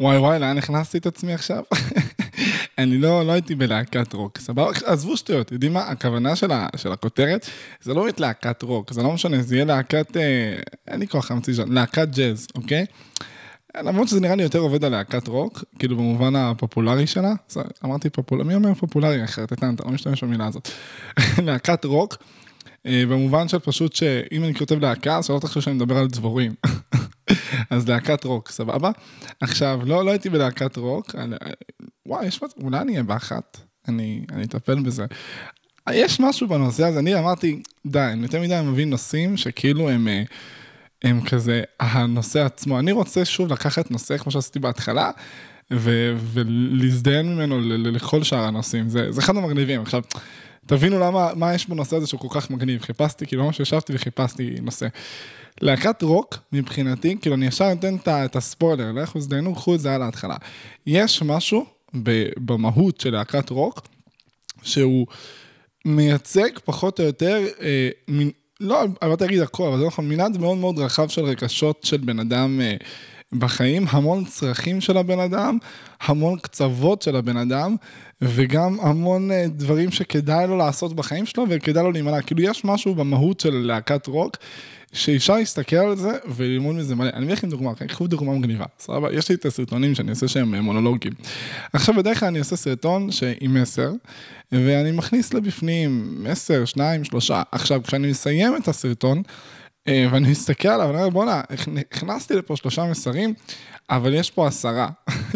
וואי וואי, לאן נכנסתי את עצמי עכשיו? אני לא הייתי בלהקת רוק, סבבה? עזבו שטויות, יודעים מה? הכוונה של הכותרת, זה לא באמת להקת רוק, זה לא משנה, זה יהיה להקת, אין לי כוח חמצי שם, להקת ג'אז, אוקיי? למרות שזה נראה לי יותר עובד על להקת רוק, כאילו במובן הפופולרי שלה, אמרתי פופולרי, מי אומר פופולרי אחרת? אתה לא משתמש במילה הזאת. להקת רוק, במובן של פשוט שאם אני כותב להקה, אז לא תחשוב שאני מדבר על דבורים. אז להקת רוק, סבבה? עכשיו, לא הייתי בלהקת רוק, וואי, יש משהו, אולי אני אהיה באחת, אני אטפל בזה. יש משהו בנושא, אז אני אמרתי, די, אני יותר מדי מבין נושאים שכאילו הם כזה, הנושא עצמו. אני רוצה שוב לקחת נושא, כמו שעשיתי בהתחלה, ולהזדהן ממנו לכל שאר הנושאים. זה אחד המגניבים. עכשיו, תבינו למה, מה יש בנושא הזה שהוא כל כך מגניב. חיפשתי, כאילו, ממש ישבתי וחיפשתי נושא. להקת רוק, מבחינתי, כאילו, אני ישר נותן את הספוילר, לכו זדהנו, קחו את זה על ההתחלה. יש משהו במהות של להקת רוק, שהוא מייצג פחות או יותר מין, לא, אבל אתה אגיד הכל, אבל זה נכון, מנעד מאוד מאוד רחב של רגשות של בן אדם בחיים, המון צרכים של הבן אדם, המון קצוות של הבן אדם, וגם המון דברים שכדאי לו לעשות בחיים שלו, וכדאי לו להימנע, כאילו יש משהו במהות של להקת רוק, שאישה יסתכל על זה וללמוד מזה מלא. אני מביא לכם דוגמה, קחו דוגמה מגניבה, סבבה? יש לי את הסרטונים שאני עושה שהם מונולוגים. עכשיו בדרך כלל אני עושה סרטון עם מסר, ואני מכניס לבפנים 10, 2, 3. עכשיו כשאני מסיים את הסרטון, ואני מסתכל עליו, ואני אומר, בוא'נה, הכנסתי לפה 3 מסרים, אבל יש פה 10.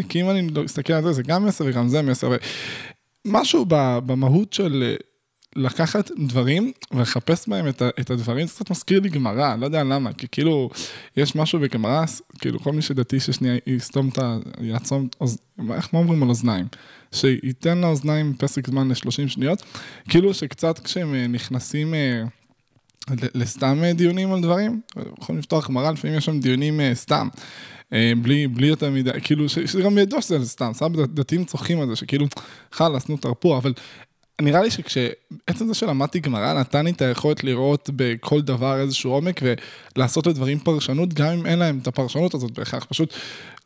כי אם אני מסתכל על זה, זה גם 10 וגם זה 10. משהו במהות של לקחת דברים ולחפש בהם את הדברים, זה קצת מזכיר לי גמרא, לא יודע למה, כי כאילו, יש משהו בגמרא, כאילו כל מי שדתי ששנייה יסתום את ה... יעצום, איך מה אומרים על אוזניים? שייתן לאוזניים פסק זמן ל30 שניות, כאילו שקצת כשהם נכנסים לסתם דיונים על דברים, יכולים לפתוח גמרא, לפעמים יש שם דיונים סתם, בלי יותר מדי, כאילו, שגם ידוע שזה סתם, סבבה, דתיים צוחקים על זה, שכאילו, חלס, נו, תרפו, אבל נראה לי שעצם זה שלמדתי גמרא, נתן לי את היכולת לראות בכל דבר איזשהו עומק, ולעשות לדברים פרשנות, גם אם אין להם את הפרשנות הזאת בהכרח, פשוט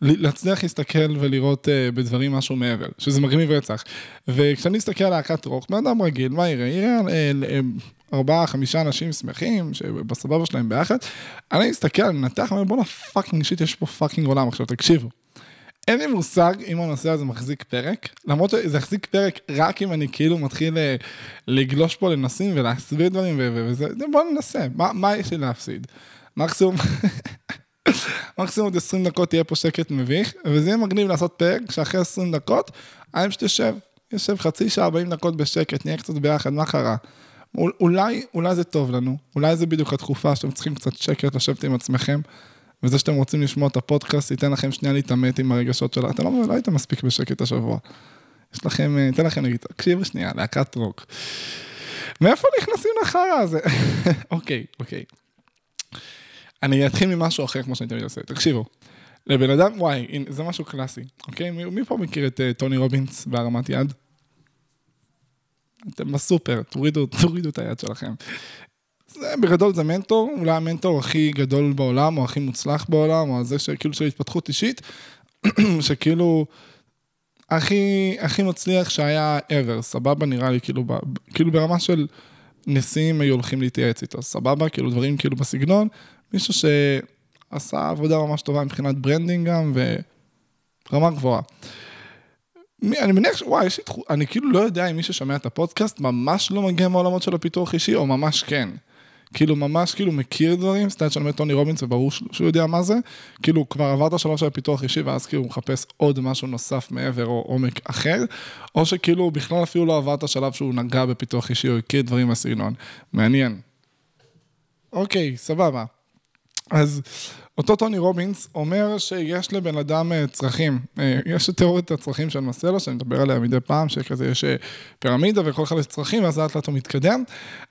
להצליח להסתכל ולראות בדברים משהו מעבר, שזה מגניב ורצח. וכשאני מסתכל על להקת רוק, מאדם רגיל, מה יראה? יראה 4-5 אנשים שמחים, שבסבבה שלהם ביחד, אני מסתכל, נתח, אומר, בואו לפאקינג שיט, יש פה פאקינג עולם, עכשיו תקשיבו. אין לי מושג אם הנושא הזה מחזיק פרק, למרות שזה יחזיק פרק רק אם אני כאילו מתחיל לגלוש פה לנושאים ולהסביר דברים וזה, בואו ננסה, מה יש לי להפסיד? מקסימום עוד 20 דקות תהיה פה שקט מביך, וזה יהיה מגניב לעשות פרק שאחרי 20 דקות, אני יושב חצי שעה, 40 דקות בשקט, נהיה קצת ביחד, מה קרה? אולי זה טוב לנו, אולי זה בדיוק התחופה שאתם צריכים קצת שקט לשבת עם עצמכם, וזה שאתם רוצים לשמוע את הפודקאסט, ייתן לכם שנייה להתאמת עם הרגשות שלה. אתם לא הייתם מספיק בשקט השבוע. יש לכם, ייתן לכם להגיד, תקשיבו שנייה, להקת רוק. מאיפה נכנסים לחרא הזה? אוקיי. אני אתחיל ממשהו אחר, כמו שאני תמיד עושה. תקשיבו, לבן אדם, וואי, זה משהו קלאסי. אוקיי? מי פה מכיר את טוני רובינס בהרמת יד? אתם בסופר, תורידו את היד שלכם. בגדול זה מנטור, אולי המנטור הכי גדול בעולם, או הכי מוצלח בעולם, או זה שכאילו של התפתחות אישית, שכאילו הכי מצליח שהיה ever, סבבה נראה לי, כאילו ברמה של נשיאים היו הולכים להתייעץ איתו, סבבה, כאילו דברים כאילו בסגנון, מישהו שעשה עבודה ממש טובה מבחינת ברנדינג גם, ורמה גבוהה. אני מניח שוואי, אני כאילו לא יודע אם מי ששמע את הפודקאסט ממש לא מגיע מהעולמות של הפיתוח אישי, או ממש כן. כאילו ממש, כאילו מכיר דברים, סטייל שאני אומר טוני רובינס, וברור שהוא יודע מה זה, כאילו כבר עבר את השלב של הפיתוח אישי, ואז כאילו הוא מחפש עוד משהו נוסף מעבר או עומק אחר, או שכאילו בכלל אפילו לא עבר את השלב שהוא נגע בפיתוח אישי, או הכיר דברים בסגנון. מעניין. אוקיי, סבבה. אז אותו טוני רובינס אומר שיש לבן אדם צרכים, יש תיאוריית הצרכים של מסלו, שאני מדבר עליה מדי פעם, שכזה יש פירמידה וכל אחד יש צרכים, ואז לאט לאט הוא מתקדם,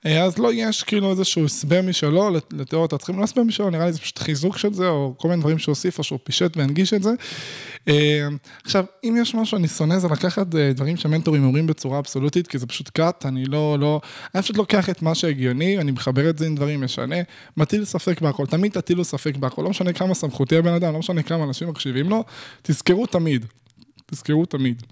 אז לא יש כאילו איזשהו סבר משלו לתיאוריית הצרכים, לא סבר משלו, נראה לי זה פשוט חיזוק של זה, או כל מיני דברים שהוסיף, או שהוא פישט והנגיש את זה. עכשיו, אם יש משהו אני שונא, זה לקחת דברים שהמנטורים אומרים בצורה אבסולוטית, כי זה פשוט קאט, אני פשוט לוקח את מה שהגיוני, אני מחבר את זה עם דברים משנה, מטיל ספק בהכל, תמיד תטילו ספק בהכל, משנה כמה סמכותי הבן אדם, לא משנה כמה אנשים מקשיבים לו, תזכרו תמיד,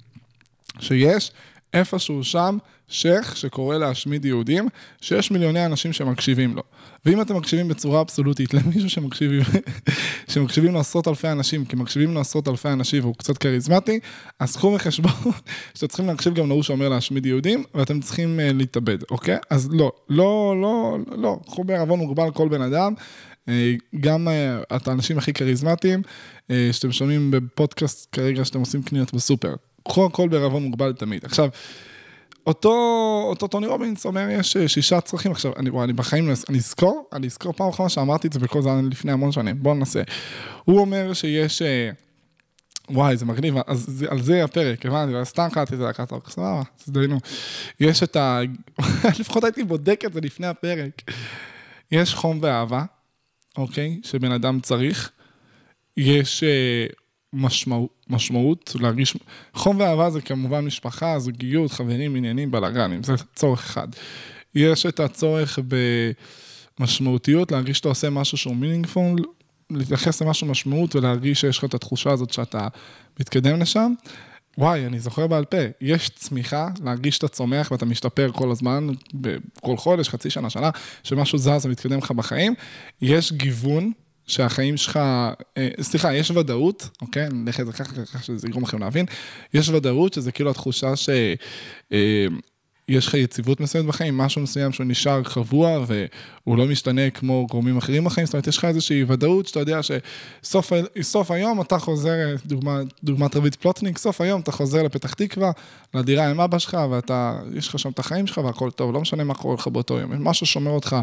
שיש איפשהו שם שייך שקורא להשמיד יהודים, שיש מיליוני אנשים שמקשיבים לו. ואם אתם מקשיבים בצורה אבסולוטית למישהו שמקשיבים לעשרות אלפי אנשים, כי מקשיבים לעשרות אלפי אנשים והוא קצת קריזמטי, אז קחו בחשבון שאתם צריכים להקשיב גם להוא שאומר להשמיד יהודים, ואתם צריכים להתאבד, אוקיי? אז לא, קחו בערבון מוגבל כל בן אדם, גם את האנשים הכי קריזמטיים, שאתם שומעים בפודקאסט כרגע שאתם עושים קניות בסופר. קחו הכל בערבון מוגבל תמיד. עכשיו, אותו טוני רובינס אומר, יש 6 צרכים. עכשיו, אני בחיים, אני אזכור פעם אחת שאמרתי את זה בכל זמן לפני המון שנים. בואו ננסה. הוא אומר שיש, וואי, זה מגניב, אז על זה הפרק, הבנתי, אבל סתם קראתי את זה להקת רוק, סבבה, תדעיינו. יש את ה... לפחות הייתי בודק את זה לפני הפרק. יש חום ואהבה, אוקיי, שבן אדם צריך. יש... משמעות, להרגיש... חום ואהבה זה כמובן משפחה, זוגיות, חברים, עניינים, בלגנים, זה צורך אחד. יש את הצורך במשמעותיות, להרגיש שאתה עושה משהו שהוא מינינגפול, להתייחס למשהו משמעות ולהרגיש שיש לך את התחושה הזאת שאתה מתקדם לשם. וואי, אני זוכר בעל פה, יש צמיחה, להרגיש שאתה צומח ואתה משתפר כל הזמן, בכל חודש, חצי שנה, שנה, שמשהו זז ומתקדם לך בחיים. יש גיוון, שהחיים שלך, יש ודאות, אוקיי, נלך את זה ככה שזה יגרום לכם להבין, יש ודאות שזה כאילו התחושה שיש לך יציבות מסוימת בחיים, משהו מסוים שהוא נשאר קבוע, והוא לא משתנה כמו גורמים אחרים בחיים, זאת אומרת, יש לך איזושהי ודאות שאתה יודע שסוף היום אתה חוזר, דוגמת רבית פלוטניק, סוף היום אתה חוזר לפתח תקווה, לדירה עם אבא שלך, ויש לך שם את החיים שלך והכל טוב, לא משנה מה קורה לך באותו יום, משהו שומר אותך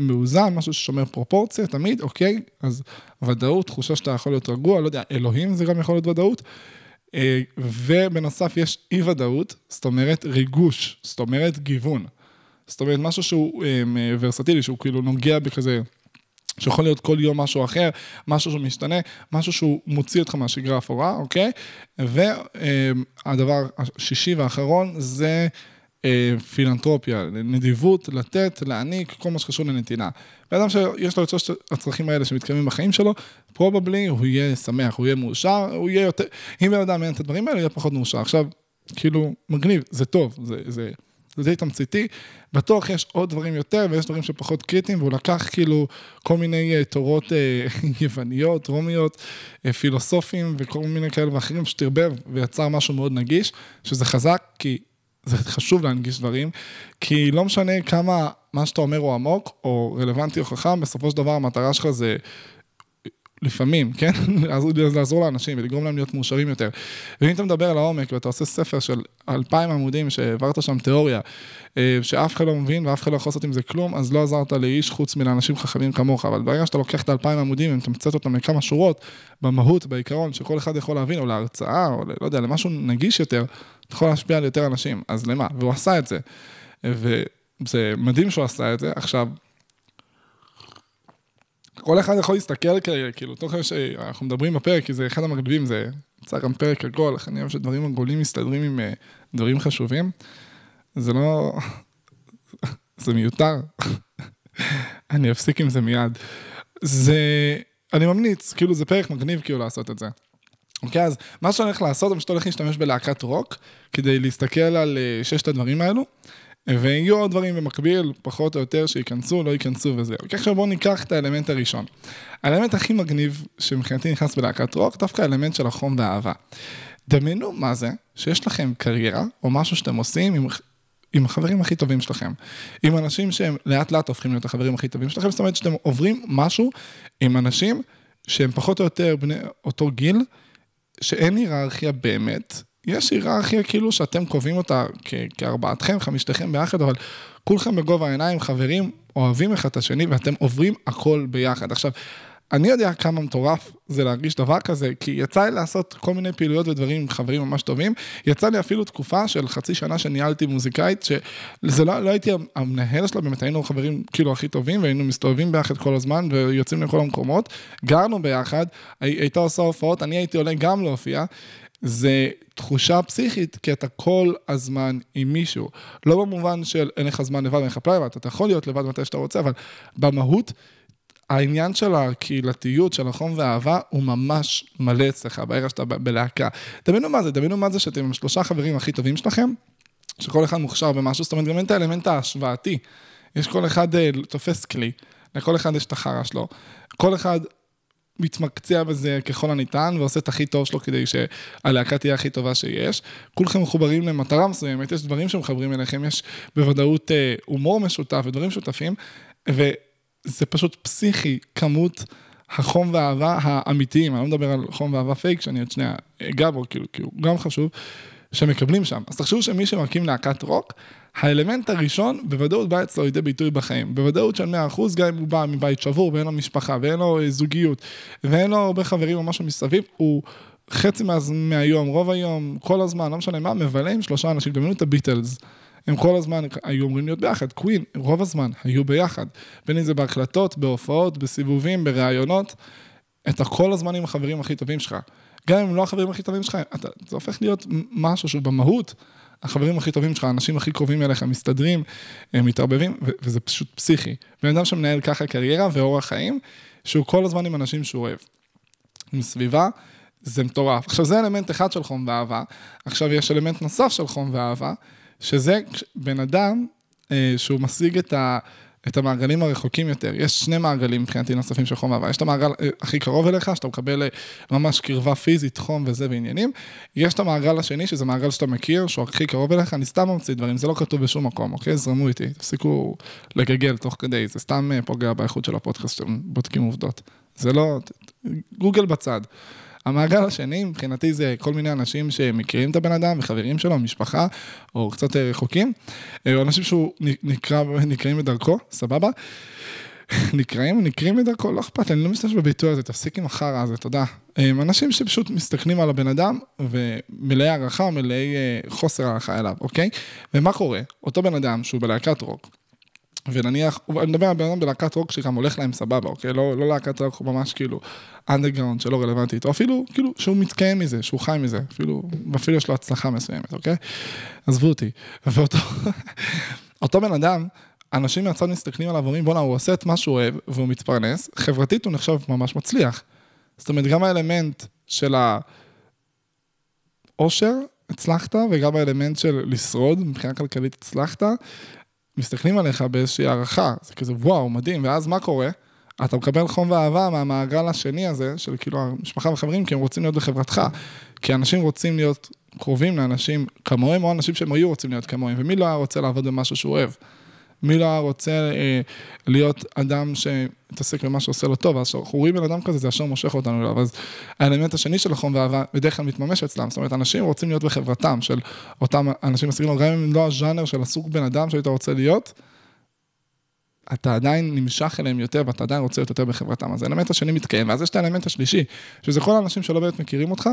מאוזן, משהו ששומר פרופורציה תמיד, אוקיי, אז ודאות, תחושה שאתה יכול להיות רגוע, לא יודע, אלוהים זה גם יכול להיות ודאות, ובנוסף יש אי ודאות, זאת אומרת ריגוש, זאת אומרת גיוון, זאת אומרת משהו שהוא ורסטילי, שהוא כאילו נוגע בכזה, שיכול להיות כל יום משהו אחר, משהו שמשתנה, משהו שהוא מוציא אותך מהשגרה האפורה, אוקיי? והדבר השישי והאחרון זה פילנטרופיה, נדיבות, לתת, להעניק, כל מה שקשור לנתינה. באדם שיש לו את שלושת הצרכים האלה שמתקיימים בחיים שלו, פרובבלי הוא יהיה שמח, הוא יהיה מאושר, הוא יהיה יותר... אם באדם אין את הדברים האלה, הוא יהיה פחות מאושר. עכשיו, כאילו, מגניב, זה טוב, זה תמציתי, בטוח יש עוד דברים יותר, ויש דברים שפחות קריטיים, והוא לקח כאילו כל מיני תורות יווניות, רומיות, פילוסופים, וכל מיני כאלה ואחרים שתרבב, ויצר משהו מאוד נגיש, שזה חזק, כי זה חשוב להנגיש דברים, כי לא משנה כמה מה שאתה אומר הוא עמוק, או רלוונטי או חכם, בסופו של דבר המטרה שלך זה לפעמים, כן? אז לעזור לאנשים ולגרום להם להיות מאושרים יותר. ואם אתה מדבר לעומק ואתה עושה ספר של 2000 עמודים שעברת שם תיאוריה, שאף אחד לא מבין ואף אחד לא יכול לעשות עם זה כלום, אז לא עזרת לאיש חוץ מלאנשים חכמים כמוך, אבל ברגע שאתה לוקח את 2000 עמודים, אם תמצאת אותם לכמה שורות, במהות, בעיקרון, שכל אחד יכול להבין, או להרצאה, או לא יודע, למשהו נגיש יותר, אתה יכול להשפיע על יותר אנשים, אז למה? והוא עשה את זה. וזה מדהים שהוא עשה את זה. עכשיו, כל אחד יכול להסתכל כאילו, תוך שאנחנו מדברים בפרק, כי זה אחד המגניבים, זה יצא גם פרק עגול, אני חושב שדברים עגולים מסתדרים עם דברים חשובים, זה לא... זה מיותר. אני אפסיק עם זה מיד. זה... אני ממליץ, כאילו זה פרק מגניב כאילו לעשות את זה. אוקיי, אז מה שאני הולך לעשות, אני הולך להשתמש בלהקת רוק, כדי להסתכל על 6 הדברים האלו, ויהיו עוד דברים במקביל, פחות או יותר, שיכנסו, לא ייכנסו וזה. אוקיי, עכשיו בואו ניקח את האלמנט הראשון. האלמנט הכי מגניב שמבחינתי נכנס בלהקת רוק, דווקא האלמנט של החום והאהבה. דמיינו מה זה, שיש לכם קריירה, או משהו שאתם עושים עם החברים הכי טובים שלכם, עם אנשים שהם לאט לאט הופכים להיות החברים הכי טובים שלכם, זאת אומרת שאתם עוברים משהו עם אנשים שהם פחות או יותר בני אותו גיל, שאין היררכיה באמת, יש היררכיה כאילו שאתם קובעים אותה כארבעתכם, חמישתכם ביחד, אבל כולכם בגובה העיניים, חברים, אוהבים אחד את השני, ואתם עוברים הכל ביחד. עכשיו, אני יודע כמה מטורף זה להרגיש דבר כזה, כי יצא לי לעשות כל מיני פעילויות ודברים עם חברים ממש טובים, יצא לי אפילו תקופה של חצי שנה שניהלתי מוזיקאית, שזה לא הייתי המנהל שלה, באמת היינו חברים כאילו הכי טובים, והיינו מסתובבים ביחד כל הזמן, ויוצאים לכל המקומות, גרנו ביחד, הייתה עושה הופעות, אני הייתי עולה גם להופיע, זה תחושה פסיכית, כי אתה כל הזמן עם מישהו, לא במובן של אין לך זמן לבד, אין לך פלייבט, אתה יכול להיות לבד מתי שאתה רוצה, אבל במהות העניין של הקהילתיות, של החום והאהבה, הוא ממש מלא אצלך, בערך שאתה בלהקה. דמיינו מה זה, שאתם עם שלושה חברים הכי טובים שלכם, שכל אחד מוכשר במשהו, זאת אומרת, גם אין את האלמנט ההשוואתי. יש כל אחד תופס כלי, לכל אחד יש את החרה שלו, כל אחד מתמקצע בזה ככל הניתן, ועושה את הכי טוב שלו כדי שהלהקה תהיה הכי טובה שיש. כולכם מחוברים למטרה מסוימת, יש דברים שמחברים אליכם, יש בוודאות הומור משותף ודברים שותפים, וזה פשוט פסיכי, כמות החום והאהבה האמיתיים, אני לא מדבר על חום ואהבה פייק, שאני עוד שנייה אגע בו, כי הוא גם חשוב, שמקבלים שם. אז תחשבו שמי שמקים להקת רוק, האלמנט הראשון בוודאות בא אצלו לידי ביטוי בחיים, בוודאות של 100%, גם אם הוא בא מבית שבור ואין לו משפחה ואין לו זוגיות ואין לו הרבה חברים או משהו מסביב, הוא חצי מהיום, רוב היום, כל הזמן, לא משנה מה, מבלה עם שלושה אנשים, דמיינו את הביטלס, הם כל הזמן היו אומרים להיות ביחד, קווין, רוב הזמן היו ביחד, בין אם זה בהקלטות, בהופעות, בסיבובים, בראיונות, אתה כל הזמן עם החברים הכי טובים שלך, גם אם לא החברים הכי טובים שלך, זה הופך להיות משהו שהוא במהות, החברים הכי טובים שלך, האנשים הכי קרובים אליך, מסתדרים, הם מתערבבים, וזה פשוט פסיכי. בן אדם שמנהל ככה קריירה ואורח חיים, שהוא כל הזמן עם אנשים שהוא אוהב. עם סביבה, זה מטורף. עכשיו, זה אלמנט אחד של חום ואהבה. עכשיו, יש אלמנט נוסף של חום ואהבה, שזה בן אדם שהוא משיג את המעגלים הרחוקים יותר. יש שני מעגלים מבחינתי נוספים של חום ואהבה. יש את המעגל הכי קרוב אליך, שאתה מקבל ממש קרבה פיזית, חום וזה ועניינים. יש את המעגל השני, שזה מעגל שאתה מכיר, שהוא הכי קרוב אליך. אני סתם ממציא דברים, זה לא כתוב בשום מקום, אוקיי? זרמו איתי, תפסיקו לגגל תוך כדי, זה סתם פוגע באיכות של הפודקאסט שאתם בודקים עובדות. זה לא... גוגל בצד. המעגל השני, מבחינתי, זה כל מיני אנשים שמכירים את הבן אדם, וחברים שלו, משפחה, או קצת רחוקים, או אנשים שהוא נקראים בדרכו, סבבה? נקראים בדרכו, לא אכפת, אני לא משתמש בביטוי הזה, תפסיק עם החרא הזה, תודה. אנשים שפשוט מסתכלים על הבן אדם, ומלאי הערכה, מלאי חוסר הערכה אליו, אוקיי? ומה קורה? אותו בן אדם שהוא בלהקת רוק, ונניח, אני מדבר על בן אדם בלהקת רוק שגם הולך להם סבבה, אוקיי? לא להקת רוק, הוא ממש כאילו אנדרגראונד שלא רלוונטית, או אפילו כאילו שהוא מתקיים מזה, שהוא חי מזה, אפילו יש לו הצלחה מסוימת, אוקיי? עזבו אותי. ואותו בן אדם, אנשים מהצד מסתכלים עליו ואומרים, בוא'נה, הוא עושה את מה שהוא אוהב והוא מתפרנס, חברתית הוא נחשב ממש מצליח. זאת אומרת, גם האלמנט של העושר הצלחת, וגם האלמנט של לשרוד, מבחינה כלכלית הצלחת, מסתכלים עליך באיזושהי הערכה, זה כזה וואו, מדהים, ואז מה קורה? אתה מקבל חום ואהבה מהמעגל השני הזה, של כאילו המשפחה וחברים, כי הם רוצים להיות בחברתך, כי אנשים רוצים להיות קרובים לאנשים כמוהם, או אנשים שהם היו רוצים להיות כמוהם, ומי לא היה רוצה לעבוד במשהו שהוא אוהב? מי לא היה רוצה להיות אדם שמתעסק במה שעושה לו טוב, אז שחורים על אדם כזה, זה אשר מושך אותנו אליו, אז האלמנט השני של החום ואהבה, בדרך כלל מתממש אצלם, זאת אומרת, אנשים רוצים להיות בחברתם, של אותם אנשים מסתכלים, גם אם לא הז'אנר של הסוג בן אדם שהיית רוצה להיות, אתה עדיין נמשך אליהם יותר, ואתה עדיין רוצה להיות יותר בחברתם, אז האלמנט השני מתקיים, ואז יש את האלמנט השלישי, שזה כל האנשים שלא באמת מכירים אותך,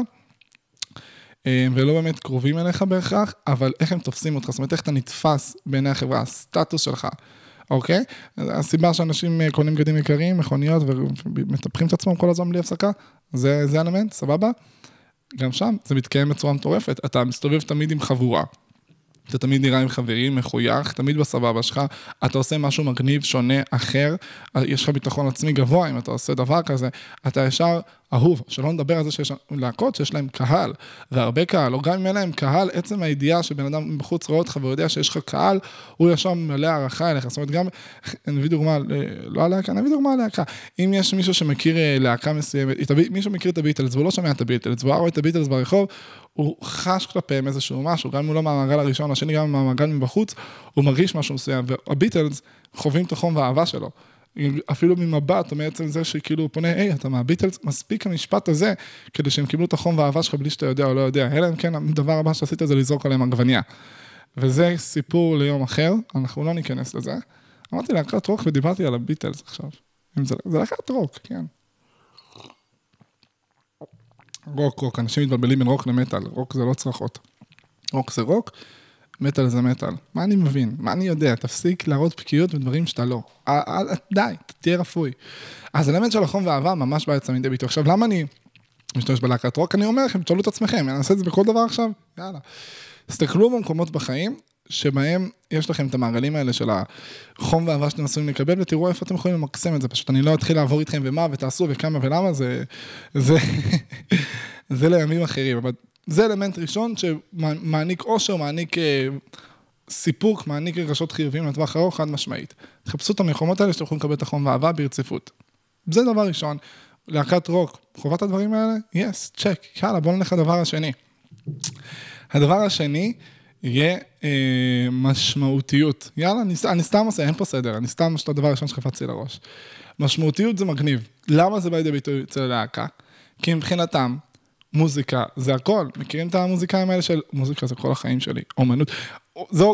ולא באמת קרובים אליך בהכרח, אבל איך הם תופסים אותך, זאת אומרת, איך אתה נתפס בעיני החברה, הסטטוס שלך, אוקיי? הסיבה שאנשים קונים גדים יקרים, מכוניות, ומטפחים את עצמם כל הזמן בלי הפסקה, זה אלמנט, סבבה? גם שם, זה מתקיים בצורה מטורפת, אתה מסתובב תמיד עם חבורה, אתה תמיד נראה עם חברים, מחוייך, תמיד בסבבה שלך, אתה עושה משהו מגניב, שונה, אחר, יש לך ביטחון עצמי גבוה, אם אתה עושה דבר כזה, אתה ישר אהוב, שלא נדבר על זה שיש להקות, שיש להם קהל, והרבה קהל, או גם אם אין להם קהל, עצם הידיעה שבן אדם בחוץ רואה אותך, ויודע שיש לך קהל, הוא ישר מלא הערכה אליך, זאת אומרת גם, אני מביא דוגמה להקה, אם יש מישהו שמכיר להקה מסוימת, מישהו מכיר את הביטלס, והוא לא שומע את הביטלס, והוא רואה את הביטלס ברחוב, הוא חש כלפיהם איזשהו משהו, גם אם הוא לא מהמעגל הראשון, השני גם מהמעגל מבחוץ, הוא מרגיש משהו מסוים, והביטלס חווים את החום והאהבה שלו, אפילו ממבט, או מעצם זה שכאילו הוא פונה, היי, אתה מהביטלס, מספיק המשפט הזה, כדי שהם קיבלו את החום והאהבה שלך, בלי שאתה יודע או לא יודע, אלא אם כן, הדבר הבא שעשית זה לזרוק עליהם עגבניה, וזה סיפור ליום אחר, אנחנו לא ניכנס לזה, אמרתי להקת רוק ודיברתי על הביטלס עכשיו, זה להקת רוק, כן. רוק, אנשים מתבלבלים בין רוק למטל, רוק זה לא צרחות, רוק זה רוק, מטל זה מטל. מה אני מבין? מה אני יודע? תפסיק להראות פקיעות ודברים שאתה לא. די, תהיה רפוי. אז אלמנט של החום ואהבה ממש בא יצא מדי ביטוי. עכשיו, למה אני משתמש בלהקת רוק? אני אומר לכם, תשאלו את עצמכם, אני אעשה את זה בכל דבר עכשיו? יאללה. תסתכלו במקומות בחיים שבהם יש לכם את המעגלים האלה של החום והאהבה שאתם עשויים לקבל, ותראו איפה אתם יכולים למקסם את זה. פשוט אני לא אתחיל לעבור איתכם ומה, ותעשו וכמה ולמה, זה לימים אחרים. אבל זה אלמנט ראשון שמעניק אושר, מעניק סיפוק, מעניק רגשות חיוביים לטווח ארוך, חד משמעית. תחפשו את המלחמות האלה שאתם יכולים לקבל את החום והאהבה ברציפות. זה דבר ראשון. להקת רוק, חובת הדברים האלה? יס, צ'ק. יאללה, בוא נלך לדבר השני. הדבר השני יהיה משמעותיות. יאללה, אני סתם עושה, אין פה סדר, אני סתם עושה את הדבר הראשון שחפצי לראש. משמעותיות זה מגניב. למה זה בא לידי ביטוי אצל הלהקה? כי מבחינתם, מוזיקה זה הכל. מכירים את המוזיקאים האלה של מוזיקה זה כל החיים שלי, אומנות. זה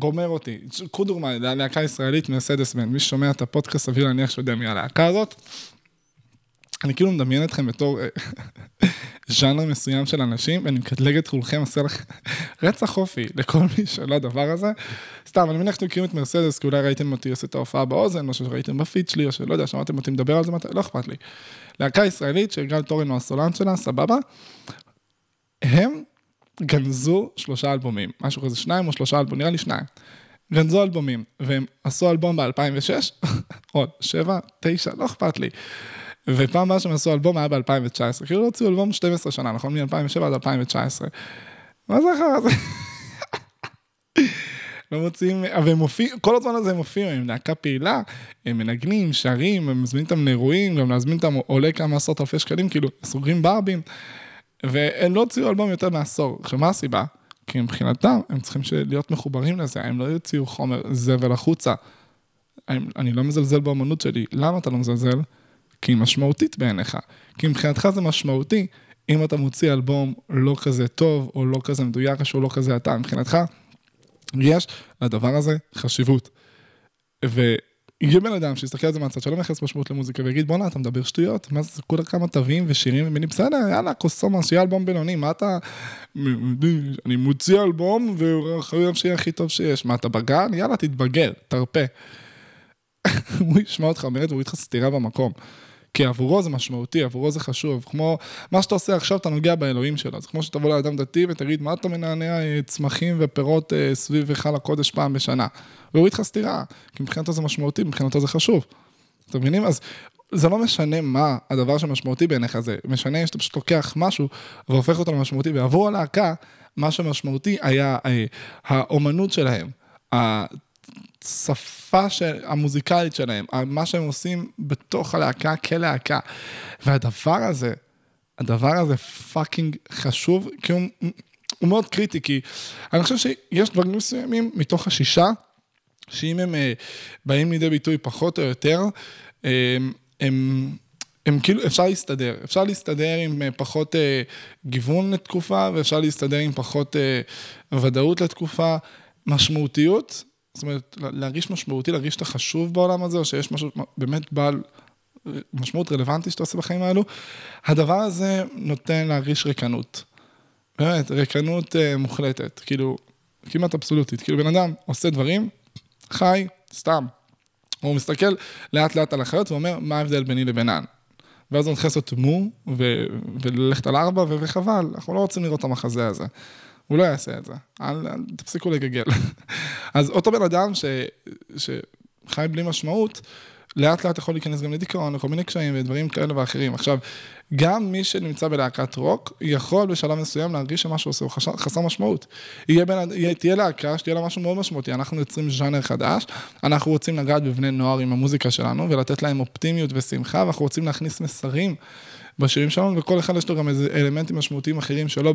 גומר אותי. קודורמן, להקה ישראלית מסדסמן. מי ששומע את הפודקאסט, אביר להניח שיודע מי הלהקה הזאת. אני כאילו מדמיין אתכם בתור ז'אנר מסוים של אנשים, ואני מקטלג את כולכם, עושה לך רצח אופי לכל מי שלא הדבר הזה. סתם, אני מניח שאתם מכירים את מרסדס, כי אולי ראיתם אותי עושה את ההופעה באוזן, או שראיתם בפיד שלי, או שלא יודע, שמעתם אותי מדבר על זה, לא אכפת לי. להקה ישראלית, שגל תורן הוא הסולן שלה, סבבה, הם גנזו 3 אלבומים, משהו כזה 2 או 3 אלבומים, נראה לי 2. גנזו אלבומים, והם עשו אלבום ב-2006, עוד 7, 9, לא אכפת לי. ופעם מה שהם עשו אלבום היה ב-2019, כאילו לא הוציאו אלבום 12 שנה, נכון? מ-2007 עד 2019. מה זה אחר הזה? לא מוצאים, אבל הם מופיעים, כל הזמן הזה הם מופיעים, הם להקה פעילה, הם מנגנים, שרים, הם מזמינים אותם לאירועים, גם להזמין אותם עולה כמה עשרות אלפי שקלים, כאילו, סוגרים ברבים, והם לא הוציאו אלבום יותר מעשור. עכשיו, מה הסיבה? כי מבחינתם, הם צריכים להיות מחוברים לזה, הם לא יוציאו חומר זבל החוצה. אני לא מזלזל באמנות שלי. למה אתה לא מזלזל? כי היא משמעותית בעיניך, כי מבחינתך זה משמעותי, אם אתה מוציא אלבום לא כזה טוב, או לא כזה מדויק, או לא כזה אתה, מבחינתך, יש לדבר הזה חשיבות, ויהיה בן אדם שיסתכל על זה מהצד, שלא מייחס משמעות למוזיקה, ויגיד בוא נה, אתה מדבר שטויות, מה זה כולה כמה תווים ושירים ומילים, בסדר, יאללה, קוסומה, שיהיה אלבום בינוני, מה אתה, אני מוציא אלבום, וחייב שיהיה הכי טוב שיש, מה אתה בגן? יאללה, תתבגר, תרפה. הוא ישמע אותך אומרת, והוא יתך סתירה במקום. כי עבורו זה משמעותי, עבורו זה חשוב, כמו מה שאתה עושה עכשיו, אתה נוגע באלוהים שלו, זה כמו שתבוא לאדם דתי ותגיד, מה אתה מנענע צמחים ופירות סביב וחל הקודש פעם בשנה, והוא איתך סתירה, כי מבחינתו זה משמעותי, מבחינתו זה חשוב, אתם מבינים? אז זה לא משנה מה הדבר שמשמעותי בעיניך, זה משנה שאתה פשוט לוקח משהו והופך אותו למשמעותי, ועבור הלהקה, מה שמשמעותי היה האומנות שלהם, השפה המוזיקלית שלהם, מה שהם עושים בתוך הלהקה כלהקה, והדבר הזה פאקינג חשוב, כי הוא מאוד קריטי, כי אני חושב שיש דברים מסוימים מתוך 6, שאם הם באים לידי ביטוי פחות או יותר, הם כאילו אפשר להסתדר עם פחות גיוון לתקופה, ואפשר להסתדר עם פחות ודאות לתקופה, משמעותיות, זאת אומרת, להרגיש משמעותי, להרגיש את החשוב בעולם הזה, או שיש משהו באמת בעל משמעות רלוונטי שאתה עושה בחיים האלו, הדבר הזה נותן להרגיש ריקנות. באמת, ריקנות מוחלטת, כאילו, כמעט אבסולוטית. כאילו, בן אדם עושה דברים, חי, סתם. הוא מסתכל לאט לאט על החיות ואומר, מה ההבדל ביני לבינן? ואז הוא נכנס אותו מו, וללכת על 4, וחבל, אנחנו לא רוצים לראות את המחזה הזה. הוא לא יעשה את זה, תפסיקו לגגל. אז אותו בן אדם שחי בלי משמעות, לאט לאט יכול להיכנס גם לדיכאון, לכל מיני קשיים ודברים כאלה ואחרים. עכשיו, גם מי שנמצא בלהקת רוק, יכול בשלב מסוים להרגיש שמה שהוא עושה, הוא חסר משמעות. תהיה להקה, שתהיה לה משהו מאוד משמעותי, אנחנו יוצרים ז'אנר חדש, אנחנו רוצים לגעת בבני נוער עם המוזיקה שלנו, ולתת להם אופטימיות ושמחה, ואנחנו רוצים להכניס מסרים בשירים שלנו, וכל אחד יש לו גם איזה אלמנטים משמעותיים אחרים שלו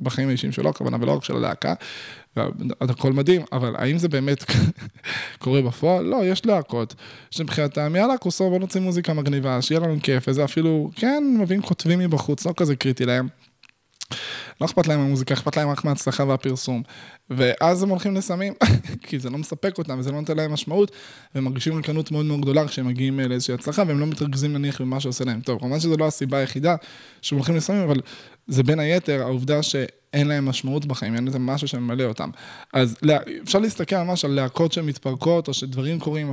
בחיים האישיים שלו, הכוונה ולא רק של הלהקה, הכל מדהים, אבל האם זה באמת קורה בפועל? לא, יש להקות, שמבחינתם, יאללה, כוסו, בוא נוציא מוזיקה מגניבה, שיהיה לנו כיף, וזה אפילו, כן, מביאים כותבים מבחוץ, לא כזה קריטי להם, לא אכפת להם המוזיקה, אכפת להם רק מההצלחה והפרסום, ואז הם הולכים לסמים, כי זה לא מספק אותם, וזה לא נותן להם משמעות, והם מרגישים ריקנות מאוד מאוד גדולה, כשהם מגיעים לאיזושהי הצלחה, והם לא מתרכזים נניח במה שעושה להם טוב, כמובן שזו לא הסיבה היחידה שהם הולכים לסמים, אבל זה בין היתר העובדה שאין להם משמעות בחיים, אין לזה משהו שממלא אותם, אז אפשר להסתכל ממש על להקות שמתפרקות, או שדברים קורים, או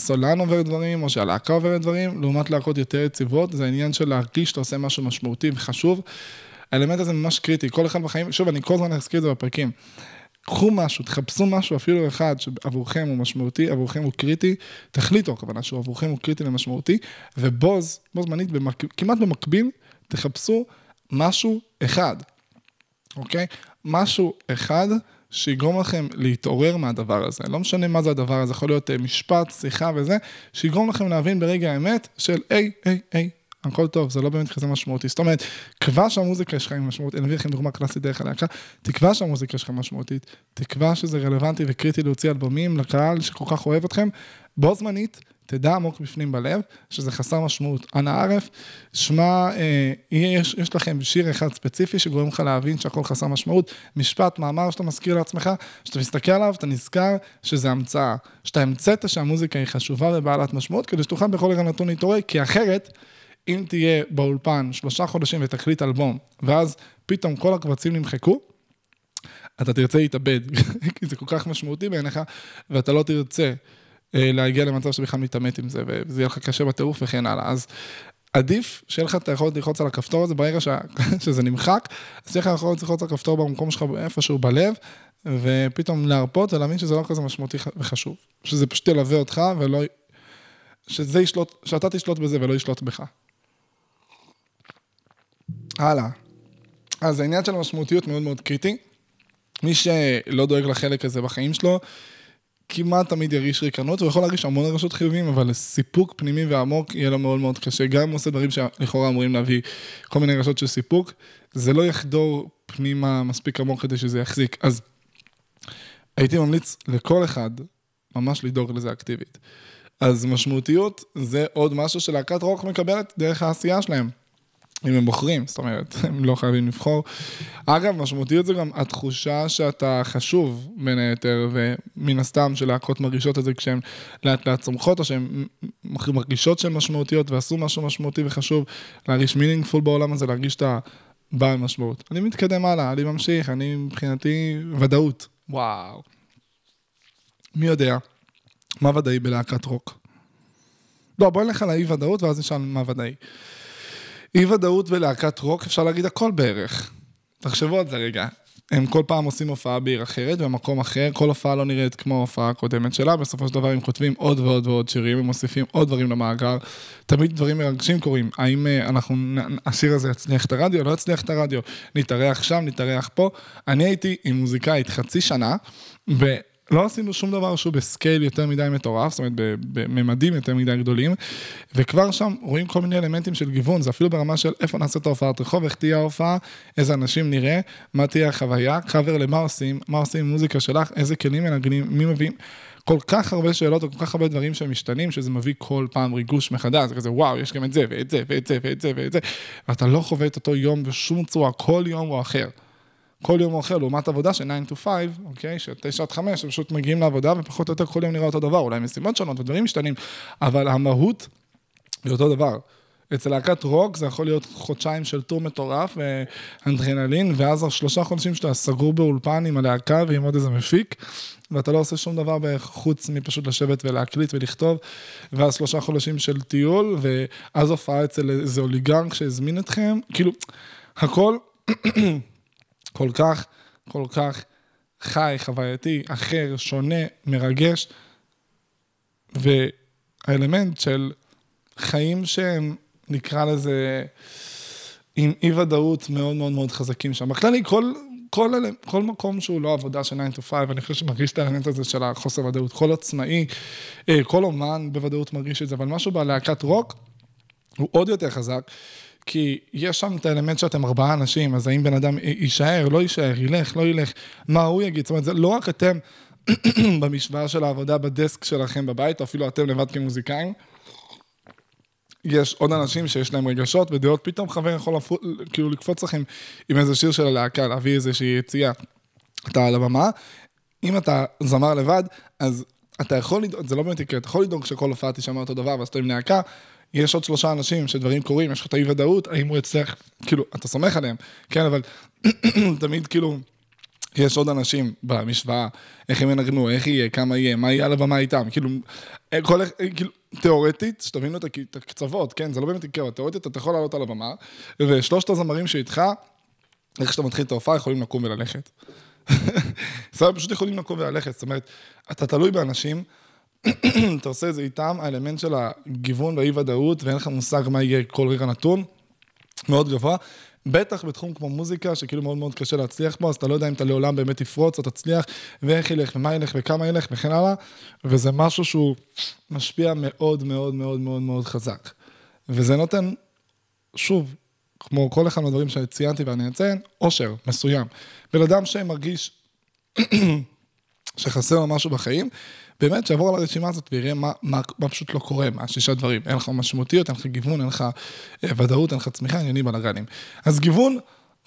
שהסולן עובר דברים, או שהלהקה עוברת דברים, לעומת להקות יותר יציבות, זה העניין של להרגיש שאתה עושה משהו משמעותי וחשוב, האלמנט הזה ממש קריטי, כל אחד בחיים, שוב, אני כל הזמן אזכיר את זה בפרקים, קחו משהו, תחפשו משהו, אפילו אחד שעבורכם הוא משמעותי, עבורכם הוא קריטי, תחליטו, הכוונה שהוא עבורכם הוא קריטי ומשמעותי, ובו זמנית, כמעט במקביל, תחפשו משהו אחד, אוקיי? משהו אחד שיגרום לכם להתעורר מהדבר הזה, לא משנה מה זה הדבר הזה, יכול להיות משפט, שיחה וזה, שיגרום לכם להבין ברגע האמת של היי, הכל טוב, זה לא באמת כזה משמעותי. זאת אומרת, תקווה שהמוזיקה שלך היא משמעותית, אני אביא לכם דוגמה קלאסית דרך הלהקה, תקווה שהמוזיקה שלך משמעותית, תקווה שזה רלוונטי וקריטי להוציא אלבומים לקהל שכל כך אוהב אתכם, בו זמנית, תדע עמוק בפנים בלב, שזה חסר משמעות. אנא ערף, שמה, יש לכם שיר אחד ספציפי שגורם לך להבין שהכל חסר משמעות, משפט, מאמר שאתה מזכיר לעצמך, שאתה מסתכל עליו, אתה נזכר שזה המצאה, שאתה המצאת שהמוזיקה היא חשובה ובעלת משמעות, כדי שתוכל בכל רגע נתון להתעורר, כי אחרת, אם תהיה באולפן 3 חודשים ותקליט אלבום, ואז פתאום כל הקבצים נמחקו, אתה תרצה להתאבד, כי זה כל כך משמעותי בעיניך, ואתה לא תרצה להגיע למצב שבכלל מתאמת עם זה, וזה יהיה לך קשה בטירוף וכן הלאה. אז עדיף שיהיה לך את היכולת ללחוץ על הכפתור הזה, ברגע שזה נמחק, אז יהיה לך יכולת ללחוץ על הכפתור במקום שלך איפשהו בלב, ופתאום להרפות ולהאמין שזה לא כזה משמעותי וחשוב, שזה פשוט ילווה אותך, ולא, שאתה תשלוט בזה ולא ישלוט בך. הלאה. אז העניין של המשמעותיות מאוד מאוד קריטי. מי שלא דואג לחלק הזה בחיים שלו, כמעט תמיד ירגיש ריקנות, הוא יכול להרגיש המון רגשות חיוביים, אבל סיפוק פנימי ועמוק יהיה לו מאוד מאוד קשה. גם אם עושה דברים שלכאורה אמורים להביא כל מיני רגשות של סיפוק, זה לא יחדור פנימה מספיק עמוק כדי שזה יחזיק. אז הייתי ממליץ לכל אחד ממש לדאוג לזה אקטיבית. אז משמעותיות זה עוד משהו שלהקת רוק מקבלת דרך העשייה שלהם. אם הם בוחרים, זאת אומרת, הם לא חייבים לבחור. אגב, משמעותיות זה גם התחושה שאתה חשוב בין היתר, ומן הסתם שלהקות מרגישות את זה כשהן לאט צומחות, או שהן מרגישות שהן משמעותיות, ועשו משהו משמעותי וחשוב, להרגיש meaningful בעולם הזה, להרגיש את הבעל משמעות. אני מתקדם הלאה, אני ממשיך, אני מבחינתי ודאות. וואו. מי יודע? מה ודאי בלהקת רוק? לא, בואי נלך על האי ודאות, ואז נשאל מה ודאי. אי ודאות ולהקת רוק, אפשר להגיד הכל בערך. תחשבו על זה רגע. הם כל פעם עושים הופעה בעיר אחרת, במקום אחר, כל הופעה לא נראית כמו ההופעה הקודמת שלה, בסופו של דבר הם כותבים עוד ועוד ועוד שירים, הם מוסיפים עוד דברים למאגר, תמיד דברים מרגשים קורים, האם השיר הזה יצליח את הרדיו, לא יצליח את הרדיו, נתארח שם, נתארח פה, אני הייתי עם מוזיקאית חצי שנה, ולא עשינו שום דבר שהוא בסקייל יותר מדי מטורף, זאת אומרת בממדים יותר מדי גדולים, וכבר שם רואים כל מיני אלמנטים של גיוון, זה אפילו ברמה של איפה נעשה את ההופעת רחוב, איך תהיה ההופעה, איזה אנשים נראה, מה תהיה החוויה, חבר למה עושים, מה עושים עם מוזיקה שלך, איזה כלים מנגנים, מי מביאים, כל כך הרבה שאלות, כל כך הרבה דברים שמשתנים, שזה מביא כל פעם ריגוש מחדש, כזה וואו, יש גם את זה ואת זה ואת זה ואת זה ואת זה, ואתה לא חווה את אותו יום בשום צורה, כל יום הוא אחר. כל יום אחר, לעומת עבודה של 9 to 5, אוקיי, של 9 עד 5, הם פשוט מגיעים לעבודה, ופחות או יותר כל יום נראה אותו דבר, אולי משימות שונות ודברים משתנים, אבל המהות היא אותו דבר. אצל להקת רוק זה יכול להיות חודשיים של טור מטורף, אנדרנלין, ואז 3 חודשים שאתה סגור באולפן עם הלהקה ועם עוד איזה מפיק, ואתה לא עושה שום דבר בחוץ מפשוט לשבת ולהקליט ולכתוב, ואז 3 חודשים של טיול, ואז הופעה אצל איזה אוליגרק שהזמין אתכם, כאילו, הכל כל כך, כל כך חי, חווייתי, אחר, שונה, מרגש, והאלמנט של חיים שהם נקרא לזה עם אי ודאות מאוד מאוד מאוד חזקים שם. בכללי, כל מקום שהוא לא עבודה של 9 to 5, אני חושב שמרגיש את האלמנט הזה של החוסר ודאות, כל עצמאי, כל אומן בוודאות מרגיש את זה, אבל משהו בלהקת רוק הוא עוד יותר חזק, כי יש שם את האלמנט שאתם 4 אנשים, אז האם בן אדם יישאר, לא יישאר, ילך, לא ילך, מה הוא יגיד? זאת אומרת, זה לא רק אתם במשוואה של העבודה בדסק שלכם בבית, או אפילו אתם לבד כמוזיקאים, יש עוד אנשים שיש להם רגשות ודעות, פתאום חבר יכול כאילו לקפוץ לכם עם איזה שיר של הלהקה, להביא איזושהי יציאה, אתה על הבמה, אם אתה זמר לבד, אז אתה יכול לדאוג, זה לא באמת יקרה, אתה יכול לדאוג שכל הופעה תשמע אותו דבר, ואז אתה עם להקה, יש עוד 3 אנשים שדברים קורים, יש לך את האי ודאות, האם הוא יצליח, כאילו, אתה סומך עליהם, כן, אבל תמיד כאילו, יש עוד אנשים במשוואה, איך הם ינגנו, איך יהיה, כמה יהיה, מה יהיה עליו ומה איתם, כאילו, כל, כאילו, תיאורטית, שתבינו את הקצוות, כן, זה לא באמת יקרה, תיאורטית, אתה יכול לעלות על הבמה, ו3 הזמרים שאיתך, איך שאתה מתחיל את ההופעה, יכולים לקום וללכת. סתם, פשוט יכולים לקום וללכת. זאת אומרת, אתה תלוי באנשים, אתה עושה את זה איתם, האלמנט של הגיוון והאי-ודאות, ואין לך מושג מה יהיה כל רגע נתון, מאוד גבוה. בטח בתחום כמו מוזיקה, שכאילו מאוד מאוד קשה להצליח בו, אז אתה לא יודע אם אתה לעולם באמת תפרוץ, או תצליח, ואיך ילך, ומה ילך, וכמה ילך, וכן הלאה, וזה משהו שהוא משפיע מאוד מאוד מאוד מאוד מאוד חזק. וזה נותן, שוב, כמו כל אחד מהדברים שציינתי ואני אציין, אושר מסוים. בן אדם שמרגיש שחסר לו משהו בחיים, באמת שעבור על הרשימה הזאת ויראה מה פשוט לא קורה, מה שישה דברים. אין לך משמעותיות, אין לך גיוון, אין לך ודאות, אין לך צמיחה, עניינים בלגנים. אז גיוון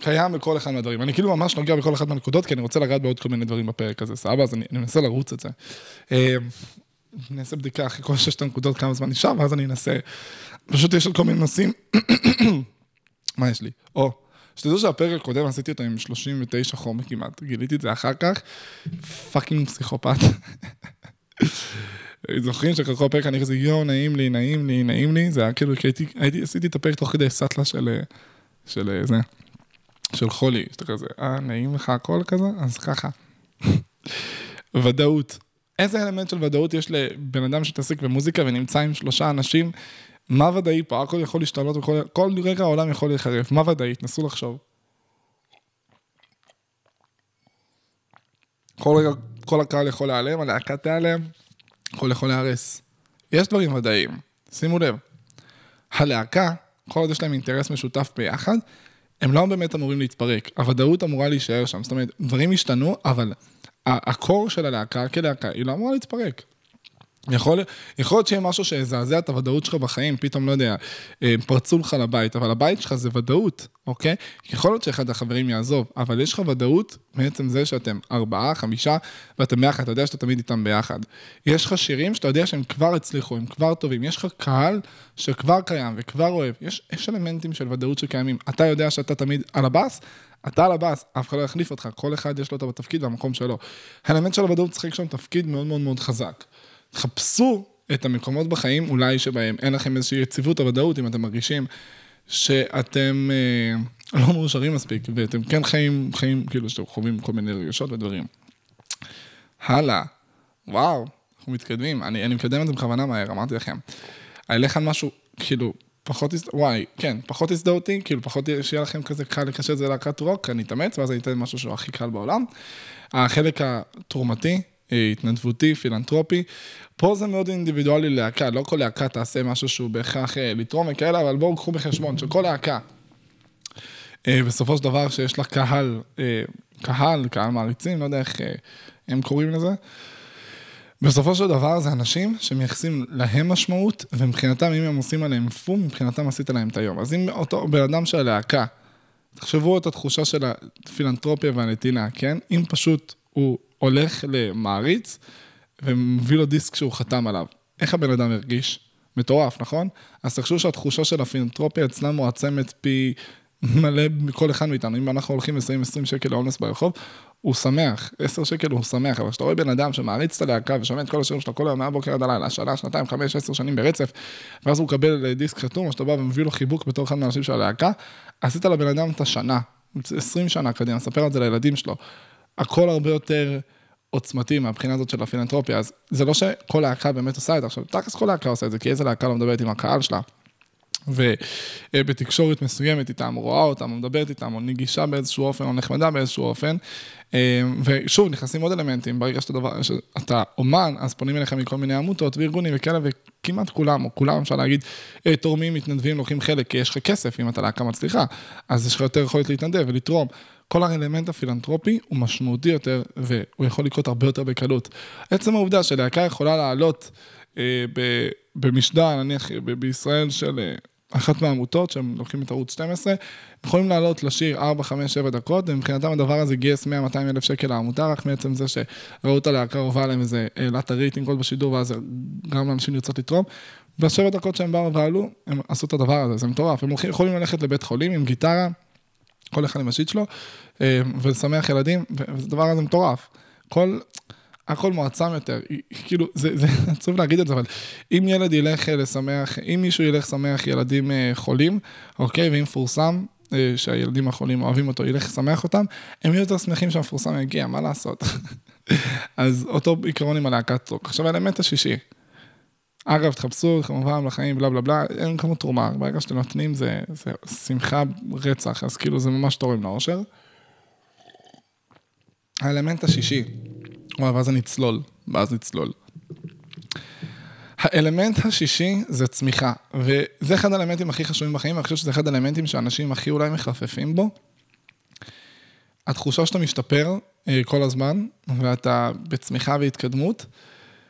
קיים בכל אחד מהדברים. אני כאילו ממש נוגע בכל אחד מהנקודות, כי אני רוצה לגעת בעוד כל מיני דברים בפרק הזה, סבבה, אז אני מנסה לרוץ את זה. אני אעשה בדיקה אחרי כל ששת הנקודות כמה זמן נשאר, ואז אני אנסה. פשוט יש עוד כל מיני נושאים. מה יש לי? שתדעו שהפרק הקודם עשיתי אותו עם 39 חומר כמעט, גיליתי את זה אחר כך, פאקינג פסיכופת. זוכרים שכל פרק אני כזה, יו, נעים לי, זה היה כאילו, עשיתי את הפרק תוך כדי סטלה של זה, של חולי, שאתה כזה, נעים לך הכל כזה, אז ככה. ודאות. איזה אלמנט של ודאות יש לבן אדם שתעסיק במוזיקה ונמצא עם 3 אנשים, מה ודאי פה? הכל יכול להשתנות, כל רגע העולם יכול להיחרף. מה ודאי? תנסו לחשוב. כל רגע, כל הקהל יכול להיעלם, הלהקה תיעלם, הכל יכול להרס. יש דברים ודאיים, שימו לב. הלהקה, כל עוד יש להם אינטרס משותף ביחד, הם לא באמת אמורים להתפרק. הוודאות אמורה להישאר שם. זאת אומרת, דברים השתנו, אבל הקור של הלהקה כלהקה, היא לא אמורה להתפרק. יכול להיות שיהיה משהו שזעזע את הוודאות שלך בחיים, פתאום לא יודע, פרצו לך לבית, אבל הבית שלך זה ודאות, אוקיי? יכול להיות שאחד החברים יעזוב, אבל יש לך ודאות בעצם זה שאתם 4, 5, ואתם ביחד, אתה יודע שאתה תמיד איתם ביחד. יש לך שירים שאתה יודע שהם כבר הצליחו, הם כבר טובים, יש לך קהל שכבר קיים וכבר אוהב, יש אלמנטים של ודאות שקיימים, אתה יודע שאתה תמיד על הבאס, אתה על הבאס, אף אחד לא יחליף אותך, כל אחד יש לו את התפקיד והמקום שלו. האלמנט של הוודאות צריך שם תפקיד מאוד מאוד מאוד חזק. חפשו את המקומות בחיים, אולי שבהם אין לכם איזושהי יציבות או ודאות, אם אתם מרגישים שאתם לא מאושרים מספיק, ואתם כן חיים כאילו שאתם חווים כל מיני רגשות ודברים. הלאה, וואו, אנחנו מתקדמים, אני מקדם את זה בכוונה מהר, אמרתי לכם. הלך על משהו, כאילו, פחות הזדהותי, כאילו פחות שיהיה לכם כזה קל לקשר את זה להקת רוק, אני אתאמץ, ואז אני אתן משהו שהוא הכי קל בעולם. החלק התרומתי, התנדבותי, פילנטרופי. פה זה מאוד אינדיבידואלי להקה, לא כל להקה תעשה משהו שהוא בהכרח לתרום וכאלה, אבל בואו קחו בחשבון שכל להקה, בסופו של דבר שיש לה קהל מעריצים, לא יודע איך הם קוראים לזה, בסופו של דבר זה אנשים שמייחסים להם משמעות, ומבחינתם אם הם עושים עליהם פום, מבחינתם עשית עליהם את היום. אז אם אותו בן אדם של הלהקה, תחשבו את התחושה של הפילנטרופיה והנתינה, כן? אם פשוט הוא הולך למעריץ, ומביא לו דיסק שהוא חתם עליו. איך הבן אדם הרגיש? מטורף, נכון? אז תחשוב שהתחושה של הפילנטרופיה אצלם מועצמת פי מלא מכל אחד מאיתנו. אם אנחנו הולכים לסיים 20 שקל לאונס ברחוב, הוא שמח, 10 שקל הוא שמח, אבל כשאתה רואה בן אדם שמעריץ את הלהקה, ושומע את כל השירים שלו כל היום מהבוקר עד הלילה, שנה, שנתיים, 5, 10 שנים ברצף, ואז הוא מקבל דיסק חתום, או שאתה בא ומביא לו חיבוק בתור אחד מהאנשים של הלהקה, עשית לבן אדם את השנה, 20 שנה קדימה, ספר את זה לילדים שלו. הכל הרבה יותר עוצמתי מהבחינה הזאת של הפילנטרופיה, אז זה לא שכל להקה באמת עושה את זה, עכשיו, תכף כל להקה עושה את זה, כי איזה להקה לא מדברת עם הקהל שלה, ובתקשורת מסוימת איתם, רואה אותם, מדברת איתם, או נגישה באיזשהו אופן, או נחמדה באיזשהו אופן, ושוב, נכנסים עוד אלמנטים, ברגע שאתה אומן, אז פונים אליך מכל מיני עמותות וארגונים וכאלה, וכמעט כולם, או כולם אפשר להגיד, תורמים, מתנדבים, לוקחים חלק, כי יש לך כסף, אם אתה להקה מצליחה, אז יש לך יותר יכולת להתנדב ולתרום. כל האלמנט הפילנטרופי הוא משמעותי יותר, והוא יכול לקרות הרבה יותר בקלות. עצם העובדה שלהקה יכולה לעלות במשדר, נניח בישראל של אחת מהעמותות, שהם לוקחים את ערוץ 12, יכולים לעלות לשיר 4, 5, 7 דקות, ומבחינתם הדבר הזה גייס 100-200 אלף שקל לעמותה, רק מעצם זה שראו את הלהקה הובה להם איזה העלת הרייטינג כל בשידור, ואז גם לאנשים לרצות לתרום. בשבע דקות שהם באו ועלו, הם עשו את הדבר הזה, זה מטורף. הם יכולים ללכת לבית חולים עם גיטרה, כל אחד עם השיט שלו, ולשמח ילדים, וזה דבר הזה מטורף. הכל מועצם יותר, כאילו, זה עצוב להגיד את זה, אבל אם ילד ילך לשמח, אם מישהו ילך לשמח ילדים חולים, אוקיי, ואם פורסם, שהילדים החולים אוהבים אותו, ילך שמח אותם, הם יהיו יותר שמחים שהמפורסם יגיע, מה לעשות? אז אותו עיקרון עם הלהקת רוק. עכשיו, האלמנט השישי. אגב, תחפשו, כמובן, לחיים, בלה בלה בלה, אין כמו תרומה, ברגע שאתם נותנים זה שמחה רצח, אז כאילו זה ממש תורם לאושר. האלמנט השישי, ואז אני אצלול, האלמנט השישי זה צמיחה, וזה אחד האלמנטים הכי חשובים בחיים, ואני חושב שזה אחד האלמנטים שאנשים הכי אולי מחפפים בו. התחושה שאתה משתפר כל הזמן, ואתה בצמיחה והתקדמות,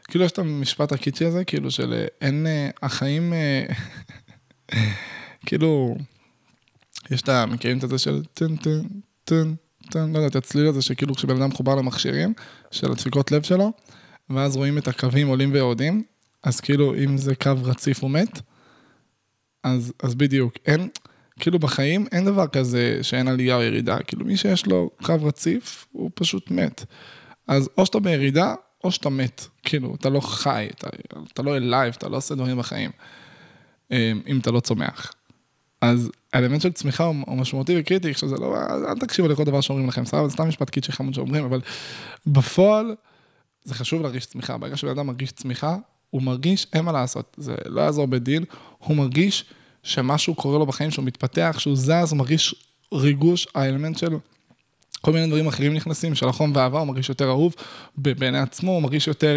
כאילו יש את המשפט הקיצ'י הזה, כאילו של אין החיים, כאילו, יש את המקרים את זה של טן טן טן טן, לא יודעת, הצליל הזה שכאילו כשבן אדם חובר למכשירים, של הדפיקות לב שלו, ואז רואים את הקווים עולים ויורדים, אז כאילו אם זה קו רציף ומת, אז בדיוק, אין, כאילו בחיים אין דבר כזה שאין עלייה או ירידה, כאילו מי שיש לו קו רציף, הוא פשוט מת. אז או שאתה בירידה, או שאתה מת, כאילו, אתה לא חי, אתה לא אלייב, אתה לא עושה דברים בחיים, אם אתה לא צומח. אז האלמנט של צמיחה הוא משמעותי וקריטי, שזה לא, אל תקשיבו לכל דבר שאומרים לכם, סבב, זה סתם משפט קיצ'י חמוד שאומרים, אבל בפועל, זה חשוב להרגיש צמיחה, ברגע שבן אדם מרגיש צמיחה, הוא מרגיש, אין מה לעשות, זה לא יעזור בדין, הוא מרגיש שמשהו קורה לו בחיים, שהוא מתפתח, שהוא זז, הוא מרגיש ריגוש, האלמנט שלו, כל מיני דברים אחרים נכנסים, של החום ואהבה, הוא מרגיש יותר אהוב, בעיני עצמו, הוא מרגיש יותר,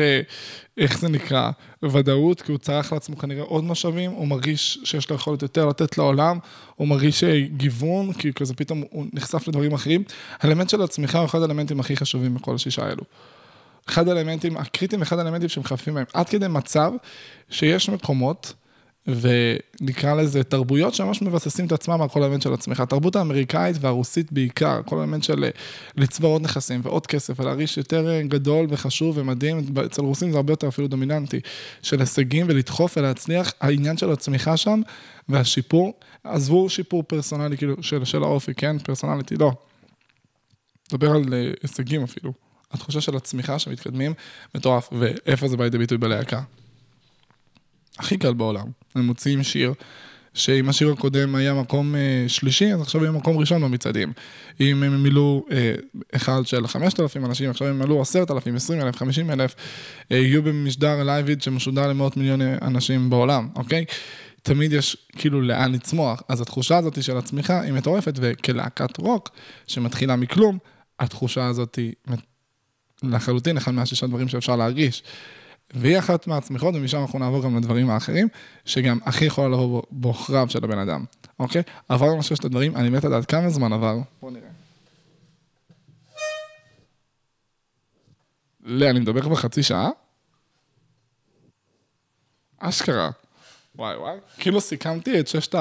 איך זה נקרא, ודאות, כי הוא צריך לעצמו כנראה עוד משאבים, הוא מרגיש שיש לו יכולת יותר לתת לעולם, הוא מרגיש גיוון, כי כזה פתאום הוא נחשף לדברים אחרים, האלמנט של הצמיחה הוא אחד האלמנטים הכי חשובים בכל השישה האלו. אחד האלמנטים, הקריטים, אחד האלמנטים שמחפפים מהם, עד כדי מצב שיש מקומות, ונקרא לזה תרבויות שממש מבססים את עצמם על כל האלמנט של הצמיחה. התרבות האמריקאית והרוסית בעיקר, כל האלמנט של לצבור עוד נכסים ועוד כסף, ולהרגיש יותר גדול וחשוב ומדהים, אצל רוסים זה הרבה יותר אפילו דומיננטי, של הישגים ולדחוף ולהצליח, העניין של הצמיחה שם והשיפור, עזבו שיפור פרסונלי, כאילו של האופי, כן? פרסונליטי, לא. דבר על הישגים אפילו. התחושה של הצמיחה שמתקדמים מטורף, ואיפה זה בידי ביטוי בלהקה? הכי קל בעולם. הם מוציאים שיר, שאם השיר הקודם היה מקום שלישי, אז עכשיו היה מקום ראשון במצעדים. אם הם מילאו אחד של 5,000 אנשים, עכשיו הם מילאו 10,000, 20,000, 50,000, יהיו במשדר לייביד שמשודר למאות מיליון אנשים בעולם, אוקיי? תמיד יש כאילו לאן לצמוח, אז התחושה הזאת של הצמיחה היא מטורפת, וכלהקת רוק שמתחילה מכלום, התחושה הזאת היא לחלוטין, אחד מהשישה דברים שאפשר להרגיש. והיא אחת מהצמיחות, ומשם אנחנו נעבור גם לדברים האחרים, שגם הכי יכולה לבוא בוחריו של הבן אדם. אוקיי? עברנו לששת הדברים, אני מת לדעת כמה זמן עבר. בוא נראה. לא, אני מדבר בחצי שעה? אשכרה. וואי וואי. כאילו סיכמתי את ששת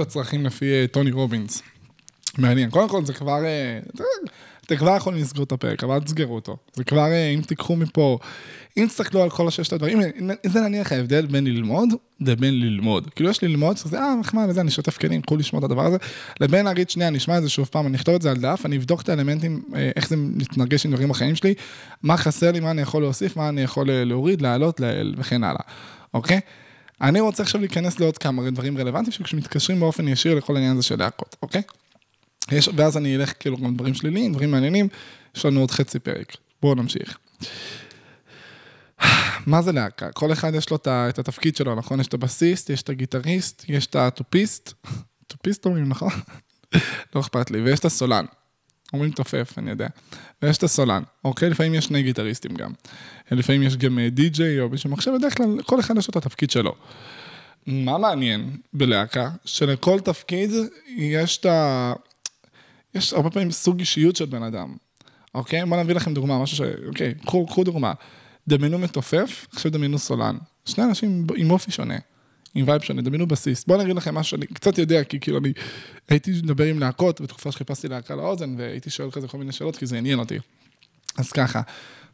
הצרכים לפי טוני רובינס. מעניין. קודם כל זה כבר... אתם כבר יכולים לסגור את הפרק, אבל תסגרו אותו. זה כבר, אם תיקחו מפה, אם תסתכלו על כל הששת הדברים, זה נניח ההבדל בין ללמוד לבין ללמוד. כאילו יש ללמוד, שזה, מחמד, זה, אני שוטף כלים, קול לשמוע את הדבר הזה, לבין להגיד שנייה, נשמע את זה שוב פעם, אני אכתוב את זה על דף, אני אבדוק את האלמנטים, איך זה מתנגש עם דברים בחיים שלי, מה חסר לי, מה אני יכול להוסיף, מה אני יכול להוריד, להעלות, וכן הלאה. אוקיי? אני רוצה עכשיו להיכנס לעוד כמה דברים רלוונטיים, שכשמתקשרים באופן ישיר לכל העניין הזה של להקות, אוקיי? ואז אני אלך כאילו גם דברים שליליים, דברים מעניינים, יש לנו עוד חצי פרק. בואו נמשיך. מה זה להקה? כל אחד יש לו את התפקיד שלו, נכון? יש את הבסיסט, יש את הגיטריסט, יש את הטופיסט, טופיסט אומרים, נכון? לא אכפת לי, ויש את הסולן. אומרים תופף, אני יודע. ויש את הסולן, אוקיי? לפעמים יש שני גיטריסטים גם. לפעמים יש גם די-ג'יי או מישהו מחשב, בדרך כלל כל אחד יש לו את התפקיד שלו. מה מעניין בלהקה? שלכל תפקיד יש את ה... יש הרבה פעמים סוג אישיות של בן אדם, אוקיי? בוא נביא לכם דוגמה, משהו ש... אוקיי, קחו דוגמה. דמיינו מתופף, עכשיו דמיינו סולן. שני אנשים עם אופי שונה, עם וייב שונה, דמיינו בסיס. בוא נגיד לכם משהו שאני קצת יודע, כי כאילו אני הייתי מדבר עם להקות, בתקופה שחיפשתי להקה לאוזן, והייתי שואל כזה כל מיני שאלות, כי זה עניין אותי. אז ככה,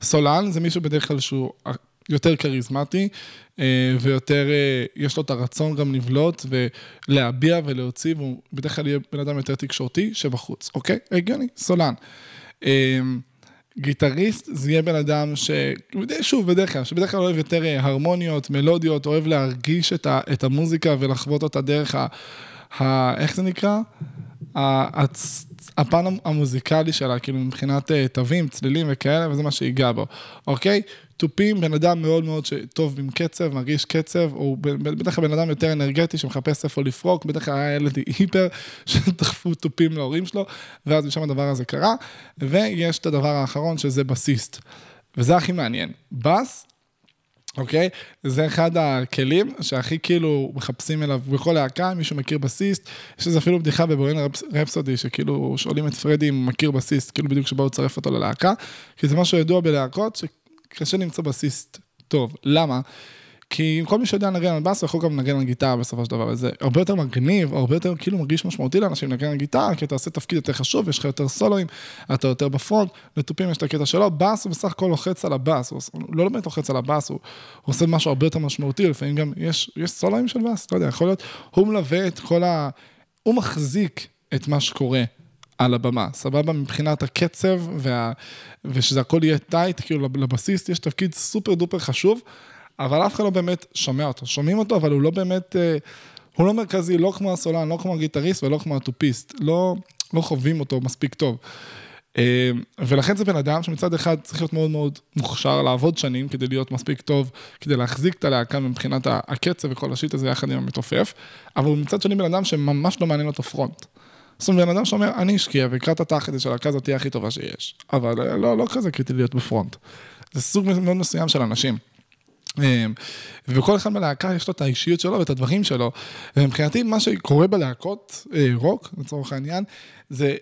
סולן זה מישהו בדרך כלל שהוא... יותר קריזמטי, ויותר, יש לו את הרצון גם לבלוט, ולהביע ולהוציא, והוא בדרך כלל יהיה בן אדם יותר תקשורתי שבחוץ, אוקיי? הגיוני, סולן. גיטריסט זה יהיה בן אדם שבדרך כלל אוהב יותר הרמוניות, מלודיות, אוהב להרגיש את המוזיקה, ולחוות אותה דרך איך זה נקרא? הפן המוזיקלי שלה, כאילו מבחינת תווים, צלילים וכאלה, וזה מה שהיגע בו. אוקיי? טופים, בן אדם מאוד מאוד טוב עם קצב, מרגיש קצב, הוא בטח בן אדם יותר אנרגטי שמחפש איפה לפרוק, בטח היה ילד היפר שדחפו טופים להורים שלו, ואז משם הדבר הזה קרה, ויש את הדבר האחרון שזה בסיסט, וזה הכי מעניין. בס, אוקיי? זה אחד הכלים שהכי כאילו מחפשים אליו בכל להקה, מישהו מכיר בסיסט, יש איזו אפילו בדיחה בבוהמיאן רפסודי, שכאילו שואלים את פרדי אם מכיר בסיסט, כאילו בדיוק שבא הוא צרף אותו ללהקה, כי זה משהו ידוע בלהקות קשה למצוא בסיסט טוב. למה? כי כל מי שיודע לנגן על בס, הוא יכול גם לנגן על גיטרה בסופו של דבר. זה הרבה יותר מגניב, הרבה יותר כאילו מרגיש משמעותי לאנשים לנגן על גיטרה, כי אתה עושה תפקיד יותר חשוב, יש לך יותר סולואים, אתה יותר בפרונט, לטופים יש את הקטע שלו, בס הוא בסך הכל לוחץ על הבס, הוא לא באמת לוחץ על הבס, הוא עושה משהו הרבה יותר משמעותי, לפעמים גם יש סולואים של בס, לא יודע, יכול להיות, הוא מלווה את כל הוא מחזיק את מה שקורה על הבמה, סבבה, מבחינת הקצב ושזה הכל יהיה טייט, כאילו לבסיסט יש תפקיד סופר דופר חשוב, אבל אף אחד לא באמת שומע אותו, שומעים אותו, אבל הוא לא באמת, הוא לא מרכזי, לא כמו הסולן, לא כמו הגיטריסט ולא כמו הטופיסט, לא חווים אותו מספיק טוב. ולכן זה בן אדם שמצד אחד צריך להיות מאוד מאוד מוכשר, לעבוד שנים כדי להיות מספיק טוב, כדי להחזיק את הלהקה מבחינת הקצב וכל השיט הזה יחד עם המתופף, אבל מצד שני בן אדם שממש לא מעניין אותו פרונט. זאת אומרת, בן אדם שאומר, אני אשקיע, וקראת התחת של הלהקה הזאת תהיה הכי טובה שיש. אבל לא כזה קריטי להיות בפרונט. זה סוג מאוד מסוים של אנשים. וכל אחד בלהקה יש לו את האישיות שלו ואת הדברים שלו. ומבחינתי, מה שקורה בלהקות רוק, לצורך העניין, זה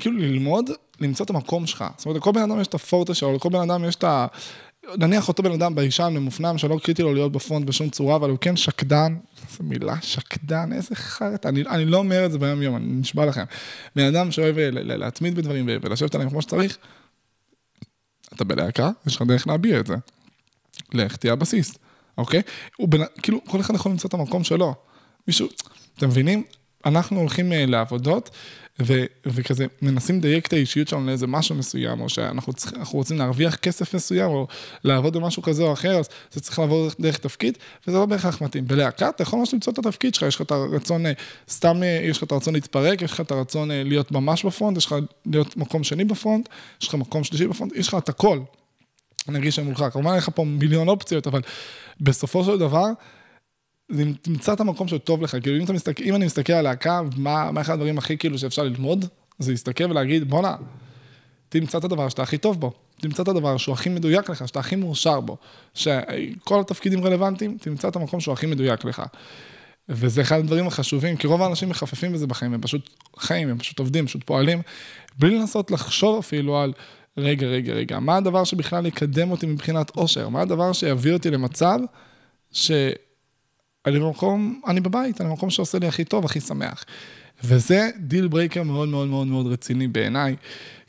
כאילו ללמוד, למצוא את המקום שלך. זאת אומרת, לכל בן אדם יש את הפורטה שלו, לכל בן אדם יש את נניח אותו בן אדם באישן למופנם, שלא קריטי לו להיות בפרונט בשום צורה, אבל הוא כן שקדן, איזה מילה, שקדן, איזה חרט, אני לא אומר את זה ביום יום, אני נשבע לכם. בן אדם שאוהב להתמיד בדברים ולשבת עליהם כמו שצריך, אתה בלהקה, יש לך דרך להביע את זה. לך תהיה הבסיס, אוקיי? כאילו, כל אחד יכול למצוא את המקום שלו. מישהו, אתם מבינים? אנחנו הולכים לעבודות, וכזה מנסים דייק את האישיות שלנו לאיזה משהו מסוים, או שאנחנו רוצים להרוויח כסף מסוים, או לעבוד במשהו כזה או אחר, אז זה צריך לעבוד דרך תפקיד, וזה לא בהכרח מתאים. בלהקה, אתה יכול ממש למצוא את התפקיד שלך, יש לך את הרצון, סתם יש לך את הרצון להתפרק, יש לך את הרצון להיות ממש בפרונט, יש לך להיות מקום שני בפרונט, יש לך מקום שלישי בפרונט, יש לך את הכל, נרגיש שמולך. כלומר, יש לך פה מיליון אופציות, אבל בסופו של דבר, תמצא את המקום שטוב לך, כאילו אם אני מסתכל על להקה, מה אחד הדברים הכי כאילו שאפשר ללמוד, זה להסתכל ולהגיד, בוא נע, תמצא את הדבר שאתה הכי טוב בו, תמצא את הדבר שהוא הכי מדויק לך, שאתה הכי מאושר בו, שכל התפקידים רלוונטיים, תמצא את המקום שהוא הכי מדויק לך. וזה אחד הדברים החשובים, כי רוב האנשים מחפפים בזה בחיים, הם פשוט חיים, הם פשוט עובדים, פשוט פועלים, בלי לנסות לחשוב אפילו על, רגע, מה הדבר שבכלל יקדם אותי מבחינת אושר, מה הדבר שיביא אותי למצב אני בבית, אני במקום שעושה לי הכי טוב, הכי שמח. וזה דיל ברייקר מאוד מאוד מאוד מאוד רציני בעיניי,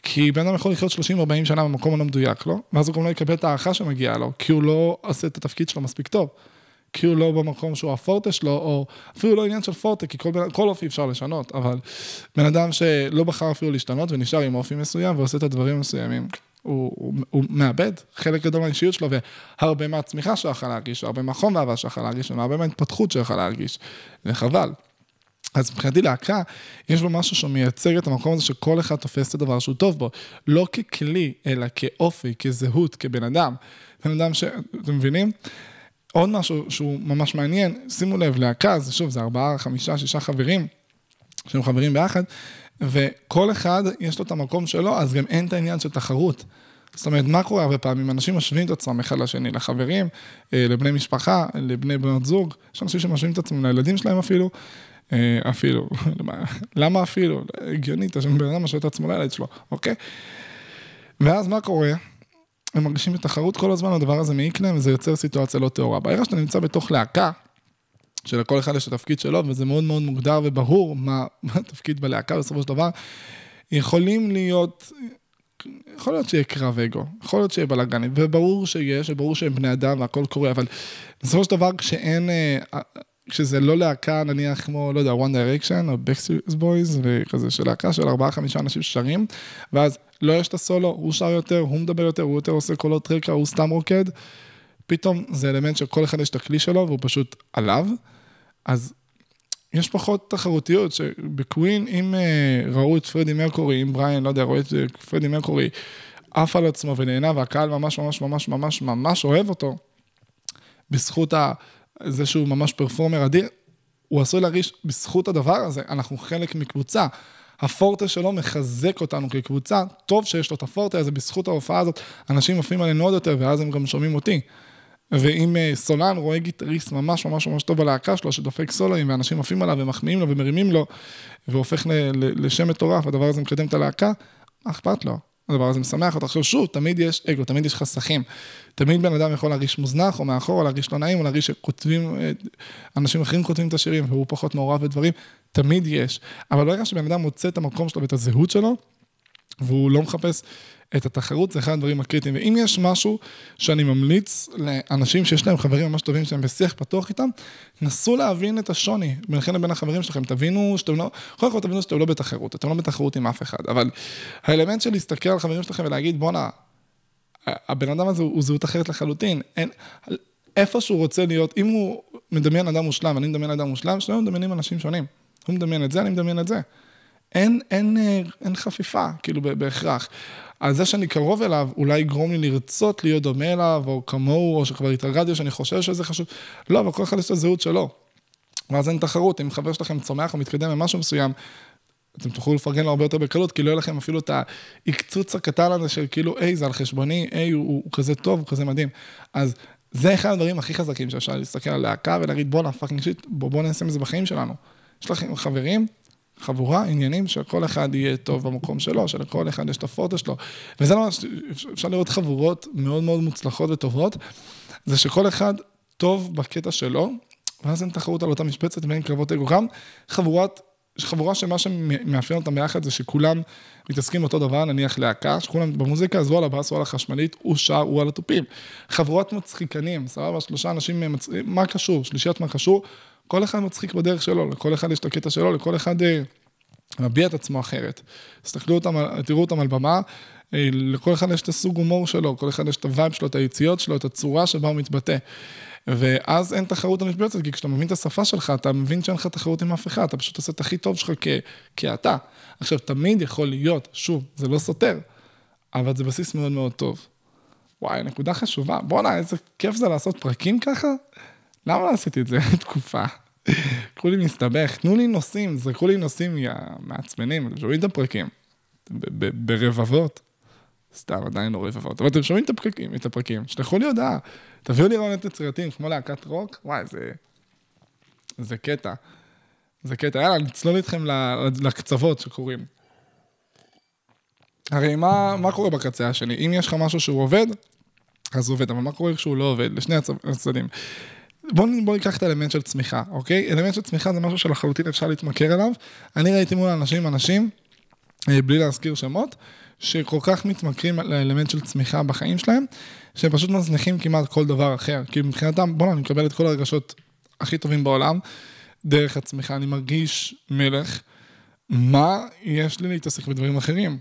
כי בן אדם יכול לחיות 30-40 שנה במקום הלא מדויק לו, ואז הוא גם לא יקבל את הערכה שמגיעה לו, כי הוא לא עושה את התפקיד שלו מספיק טוב, כי הוא לא במקום שהוא הפורטה שלו, או אפילו לא עניין של פורטה, כי כל אופי אפשר לשנות, אבל בן אדם שלא בחר אפילו להשתנות, ונשאר עם אופי מסוים, ועושה את הדברים מסוימים, הוא מאבד חלק גדול מהאישיות שלו, והרבה מהצמיחה שיכול להרגיש, הרבה מהחום והאהבה שיכול להרגיש, והרבה מההתפתחות שיכול להרגיש, וחבל. אז מבחינתי להקה, יש בו משהו שמייצג את המקום הזה, שכל אחד תופס את הדבר שהוא טוב בו, לא ככלי, אלא כאופי, כזהות, כבן אדם. בן אדם שאתם מבינים? עוד משהו שהוא ממש מעניין, שימו לב, להקה, אז שוב, זה 4, 5, 6 חברים, שהם חברים ביחד, וכל אחד יש לו את המקום שלו, אז גם אין את העניין של תחרות. זאת אומרת, מה קורה הרבה פעמים? אנשים משווים את עצמם אחד לשני, לחברים, לבני משפחה, לבני בנות זוג, יש אנשים שמשווים את עצמם לילדים שלהם אפילו, למה אפילו? הגיונית, בן אדם משווה את עצמו לילד שלו, אוקיי? ואז מה קורה? הם מרגישים בתחרות כל הזמן, הדבר הזה מעיק להם, וזה יוצר סיטואציה לא תאורה. בערך שאתה נמצא בתוך להקה, שלכל אחד יש התפקיד שלו, וזה מאוד מאוד מוגדר וברור מה התפקיד בלהקה בסופו של דבר, יכול להיות שיהיה קרב אגו, יכול להיות שיהיה בלגנים, וברור שיש, וברור שהם בני אדם, והכל קורה, אבל בסופו של דבר כשזה לא להקה, נניח כמו, לא יודע, One Direction, או Backstreet Boys, וכזה של להקה של 4-5 אנשים ששרים, ואז לא יש את הסולו, הוא שר יותר, הוא מדבר יותר, הוא יותר עושה קולות רקע, הוא סתם רוקד, פתאום זה אלמנט שכל אחד יש את הכלי שלו, והוא פשוט עליו, אז יש פחות תחרותיות, שבקווין, אם ראו את פרדי מרקורי, אם בריין, לא יודע, רואה את פרדי מרקורי, אף על עצמו ונהנה, והקהל ממש ממש ממש ממש ממש אוהב אותו, בזכות זה שהוא ממש פרפורמר אדיר, הוא עשוי להרגיש בזכות הדבר הזה, אנחנו חלק מקבוצה, הפורטה שלו מחזק אותנו כקבוצה, טוב שיש לו את הפורטה הזה, בזכות ההופעה הזאת, אנשים עפים עלינו עוד יותר, ואז הם גם שומעים אותי, ואם סולן רואה גיטריסט ממש ממש ממש טוב בלהקה שלו, שדופק סולוים, ואנשים עפים עליו, ומחמיאים לו, ומרימים לו, והופך לשם מטורף, הדבר הזה מקדם את הלהקה, אכפת לו, הדבר הזה משמח אותך, שוב, תמיד יש אגו, תמיד יש חסכים, תמיד בן אדם יכול להרגיש מוזנח, או מאחור, או להרגיש לא נעים, או להרגיש שכותבים, אנשים אחרים כותבים את השירים, והוא פחות מעורב בדברים, תמיד יש, אבל ברגע שבן אדם מוצא את המקום שלו ואת הזהות שלו, והוא לא מחפש את התחרות, זה אחד הדברים הקריטיים, ואם יש משהו שאני ממליץ לאנשים שיש להם חברים ממש טובים, שהם בשיח פתוח איתם, נסו להבין את השוני, ביניכם לבין החברים שלכם, תבינו שאתם לא, קודם כל תבינו שאתם לא בתחרות, אתם לא בתחרות עם אף אחד, אבל האלמנט של להסתכל על חברים שלכם ולהגיד, בונה, הבן אדם הזה הוא זהות אחרת לחלוטין, איפה שהוא רוצה להיות, אם הוא מדמיין אדם מושלם, אני מדמיין אדם מושלם, שלא מדמיינים אנשים שונים, הוא מדמיין את זה, אני מדמיין את זה. אין חפיפה, כאילו, בהכרח. אז זה שאני קרוב אליו, אולי יגרום לי לרצות להיות דומה אליו, או כמוהו, או שכבר התרגלתי, שאני חושב שזה חשוב. לא, אבל כל אחד יש את הזהות שלו. ואז אין תחרות. אם חבר שלכם צומח או מתקדם ממשהו מסוים, אתם תוכלו לפרגן לו הרבה יותר בקלות, כי לא יהיה לכם אפילו את ההקצוץ הקטן הזה של כאילו, אי, זה על חשבוני, אי, הוא כזה טוב, הוא כזה מדהים. אז זה אחד הדברים הכי חזקים שאפשר להסתכל על להקה ולהגיד, בוא נהפך נשית, בוא נעשה מזה בחיים שלנו. יש לכם חברים, חבורה, עניינים, שכל אחד יהיה טוב במקום שלו, שלכל אחד יש את הפורטה שלו. וזה לא, אפשר לראות חבורות מאוד מאוד מוצלחות וטובות, זה שכל אחד טוב בקטע שלו, ואז אין תחרות על אותה משפצת, ואין קרבות אגו. גם חבורה שמה שמאפיין אותם ביחד, זה שכולם מתעסקים אותו דבר, נניח להקה, שכולם במוזיקה, אז הוא על הבאס, הוא על החשמלית, הוא שר, הוא על הטופים. חבורות מצחיקנים, סבבה, שלושה אנשים, מה קשור? שלישיית מה קשור? כל אחד מצחיק בדרך שלו, לכל אחד יש את הקטע שלו, לכל אחד מביע את עצמו אחרת. תראו אותם על במה, לכל אחד יש את הסוג הומור שלו, כל אחד יש את הווייב שלו, את היציאות שלו, את הצורה שבה הוא מתבטא. ואז אין תחרות המשבצת, כי כשאתה מבין את השפה שלך, אתה מבין שאין לך תחרות עם אף אחד, אתה פשוט עושה את הכי טוב שלך כאתה. עכשיו, תמיד יכול להיות, שוב, זה לא סותר, אבל זה בסיס מאוד מאוד טוב. וואי, נקודה חשובה. בוא'נה, איזה כיף זה לעשות פרקים ככה? למה לא עשיתי את זה? תקופה. קחו לי מסתבך, תנו לי נושאים, זרקו לי נושאים מהעצמנים, אתם שומעים את הפרקים, ברבבות, סתם עדיין לא רבבות, אבל אתם שומעים את הפרקים, שתלכו לי הודעה, תביאו לי רעיונות יצירתיים, כמו להקת רוק, וואי, זה קטע, זה קטע, יאללה, נצלול איתכם לקצוות שקוראים. הרי מה קורה בקצה השני? אם יש לך משהו שהוא עובד, אז הוא עובד, אבל מה קורה כשהוא לא עובד? לשני הצדדים. בואו ניקח את האלמנט של צמיחה, אוקיי? אלמנט של צמיחה זה משהו שלחלוטין אפשר להתמכר אליו. אני ראיתי מול אנשים, בלי להזכיר שמות, שכל כך מתמכרים לאלמנט של צמיחה בחיים שלהם, שהם פשוט מזניחים כמעט כל דבר אחר. כי מבחינתם, בואו, אני מקבל את כל הרגשות הכי טובים בעולם, דרך הצמיחה, אני מרגיש מלך. מה יש לי להתעסק בדברים אחרים?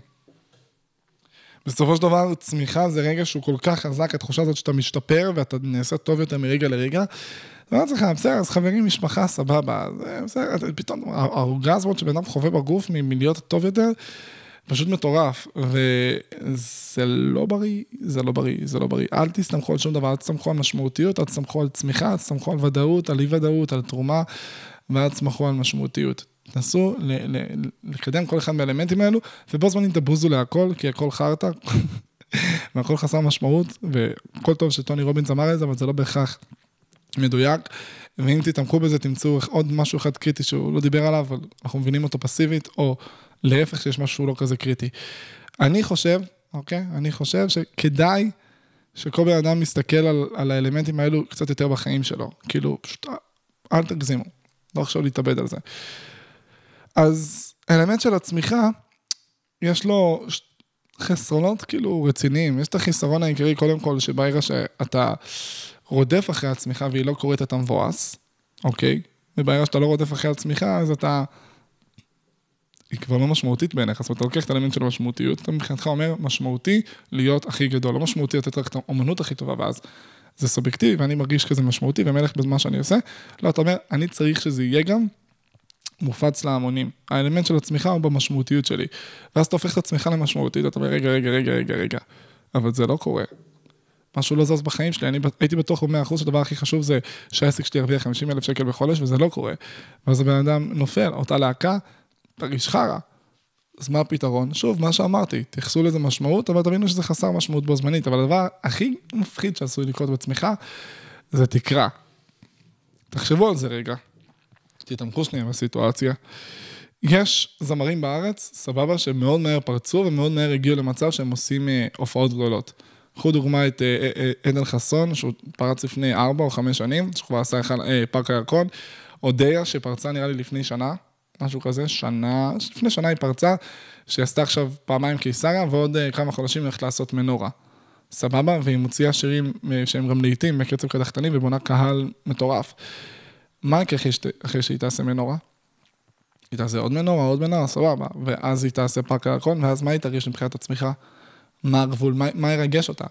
בסופו של דבר, צמיחה זה רגע שהוא כל כך חזק, התחושה הזאת שאתה משתפר, ואתה נעשה טוב יותר מרגע לרגע, ואני צריך להבצר, אז חברים, משפחה, סבבה, פתאום, האורגזמות שבן אדם חווה בגוף, מלהיות טוב יותר, פשוט מטורף, וזה לא בריא, זה לא בריא, זה לא בריא, אל תסתמכו על שום דבר, אל תסתמכו על משמעותיות, אל תסתמכו על צמיחה, אל תסתמכו על ודאות, על אי ודאות, על תרומה, ואל תסתמכו על משמעותיות. תנסו לקדם כל אחד מהאלמנטים האלו, ובו זמנים תבוזו להכל, כי הכל חרטה, והכל חסר משמעות, וכל טוב שטוני רובינס אמר את זה, אבל זה לא בהכרח מדויק, ואם תתעמקו בזה, תמצאו עוד משהו אחד קריטי שהוא לא דיבר עליו, אבל אנחנו מבינים אותו פסיבית, או להפך שיש משהו לא כזה קריטי. אני חושב, אוקיי? אני חושב שכדאי שכל בן אדם מסתכל על האלמנטים האלו קצת יותר בחיים שלו, כאילו, פשוט, אל תגזימו, לא עכשיו להתאבד על זה. אז האלמנט של הצמיחה, יש לו חסרונות כאילו רציניים, יש את החיסרון העיקרי קודם כל, שבעירה שאתה רודף אחרי הצמיחה והיא לא קורית אתה מבואס, אוקיי? ובעירה שאתה לא רודף אחרי הצמיחה, אז אתה, היא כבר לא משמעותית בעיניך, אז אתה לוקח את האלמנט של משמעותיות, אתה מבחינתך אומר משמעותי להיות הכי גדול, לא משמעותי לתת רק את האומנות הכי טובה, ואז זה סובייקטיבי, ואני מרגיש כזה משמעותי ומלך במה שאני עושה, לא, אתה אומר, אני צריך שזה יהיה גם מופץ להמונים. האלמנט של הצמיחה הוא במשמעותיות שלי. ואז אתה הופך את הצמיחה למשמעותית, אתה אומר, רגע. אבל זה לא קורה. משהו לא זז בחיים שלי. אני הייתי בטוח ב-100% שהדבר הכי חשוב זה שהעסק שלי ירוויח 50,000 שקל בחודש, וזה לא קורה. ואז הבן אדם נופל, אותה להקה, תרגיש חרה. אז מה הפתרון? שוב, מה שאמרתי, תכסו לזה משמעות, אבל תבינו שזה חסר משמעות בו זמנית. אבל הדבר הכי מפחיד שעשוי לקרות בצמיחה, זה תקרה. תחשבו על זה רגע. תתעמקו שנייה בסיטואציה. יש זמרים בארץ, סבבה, שמאוד מהר פרצו ומאוד מהר הגיעו למצב שהם עושים הופעות גדולות. קחו דוגמה את עדן חסון, שהוא פרץ לפני 4 או 5 שנים, שכבר עשה פארק הירקון, אודיה שפרצה נראה לי לפני שנה, משהו כזה, לפני שנה היא פרצה, שעשתה עכשיו פעמיים קיסריה, ועוד כמה חודשים הולכת לעשות מנורה. סבבה, והיא מוציאה שירים שהם גם לעיתים, בקצב קדחתני, ובונה קהל מטורף. מה אחרי שהיא תעשה מנורה? היא תעשה עוד מנורה, סבבה, ואז היא תעשה פארק הירקון, ואז מה היא תרגיש מבחינת הצמיחה? מה הגבול? מה ירגש אותה?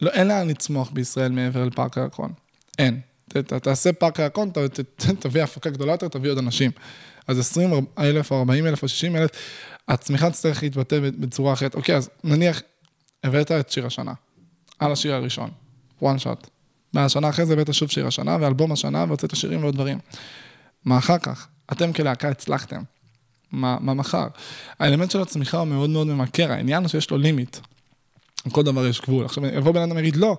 לא, אין לה לצמוח בישראל מעבר לפארק הירקון. אין. תעשה פארק הירקון, תביא הפקה גדולה יותר, תביא עוד אנשים. אז 20,000 או 40,000 או 60,000, הצמיחה תצטרך להתבטא בצורה אחרת. אוקיי, אז נניח, הבאת את שיר השנה, על השיר הראשון, וואן שוט. והשנה אחרי זה הבאת שוב שיר השנה, ואלבום השנה, והוצאת השירים ועוד דברים. מה אחר כך? אתם כלהקה הצלחתם. מה מחר? האלמנט של הצמיחה הוא מאוד מאוד ממכר, העניין שיש לו לימיט. כל דבר יש גבול. עכשיו, יבוא בן אדם יגיד, לא,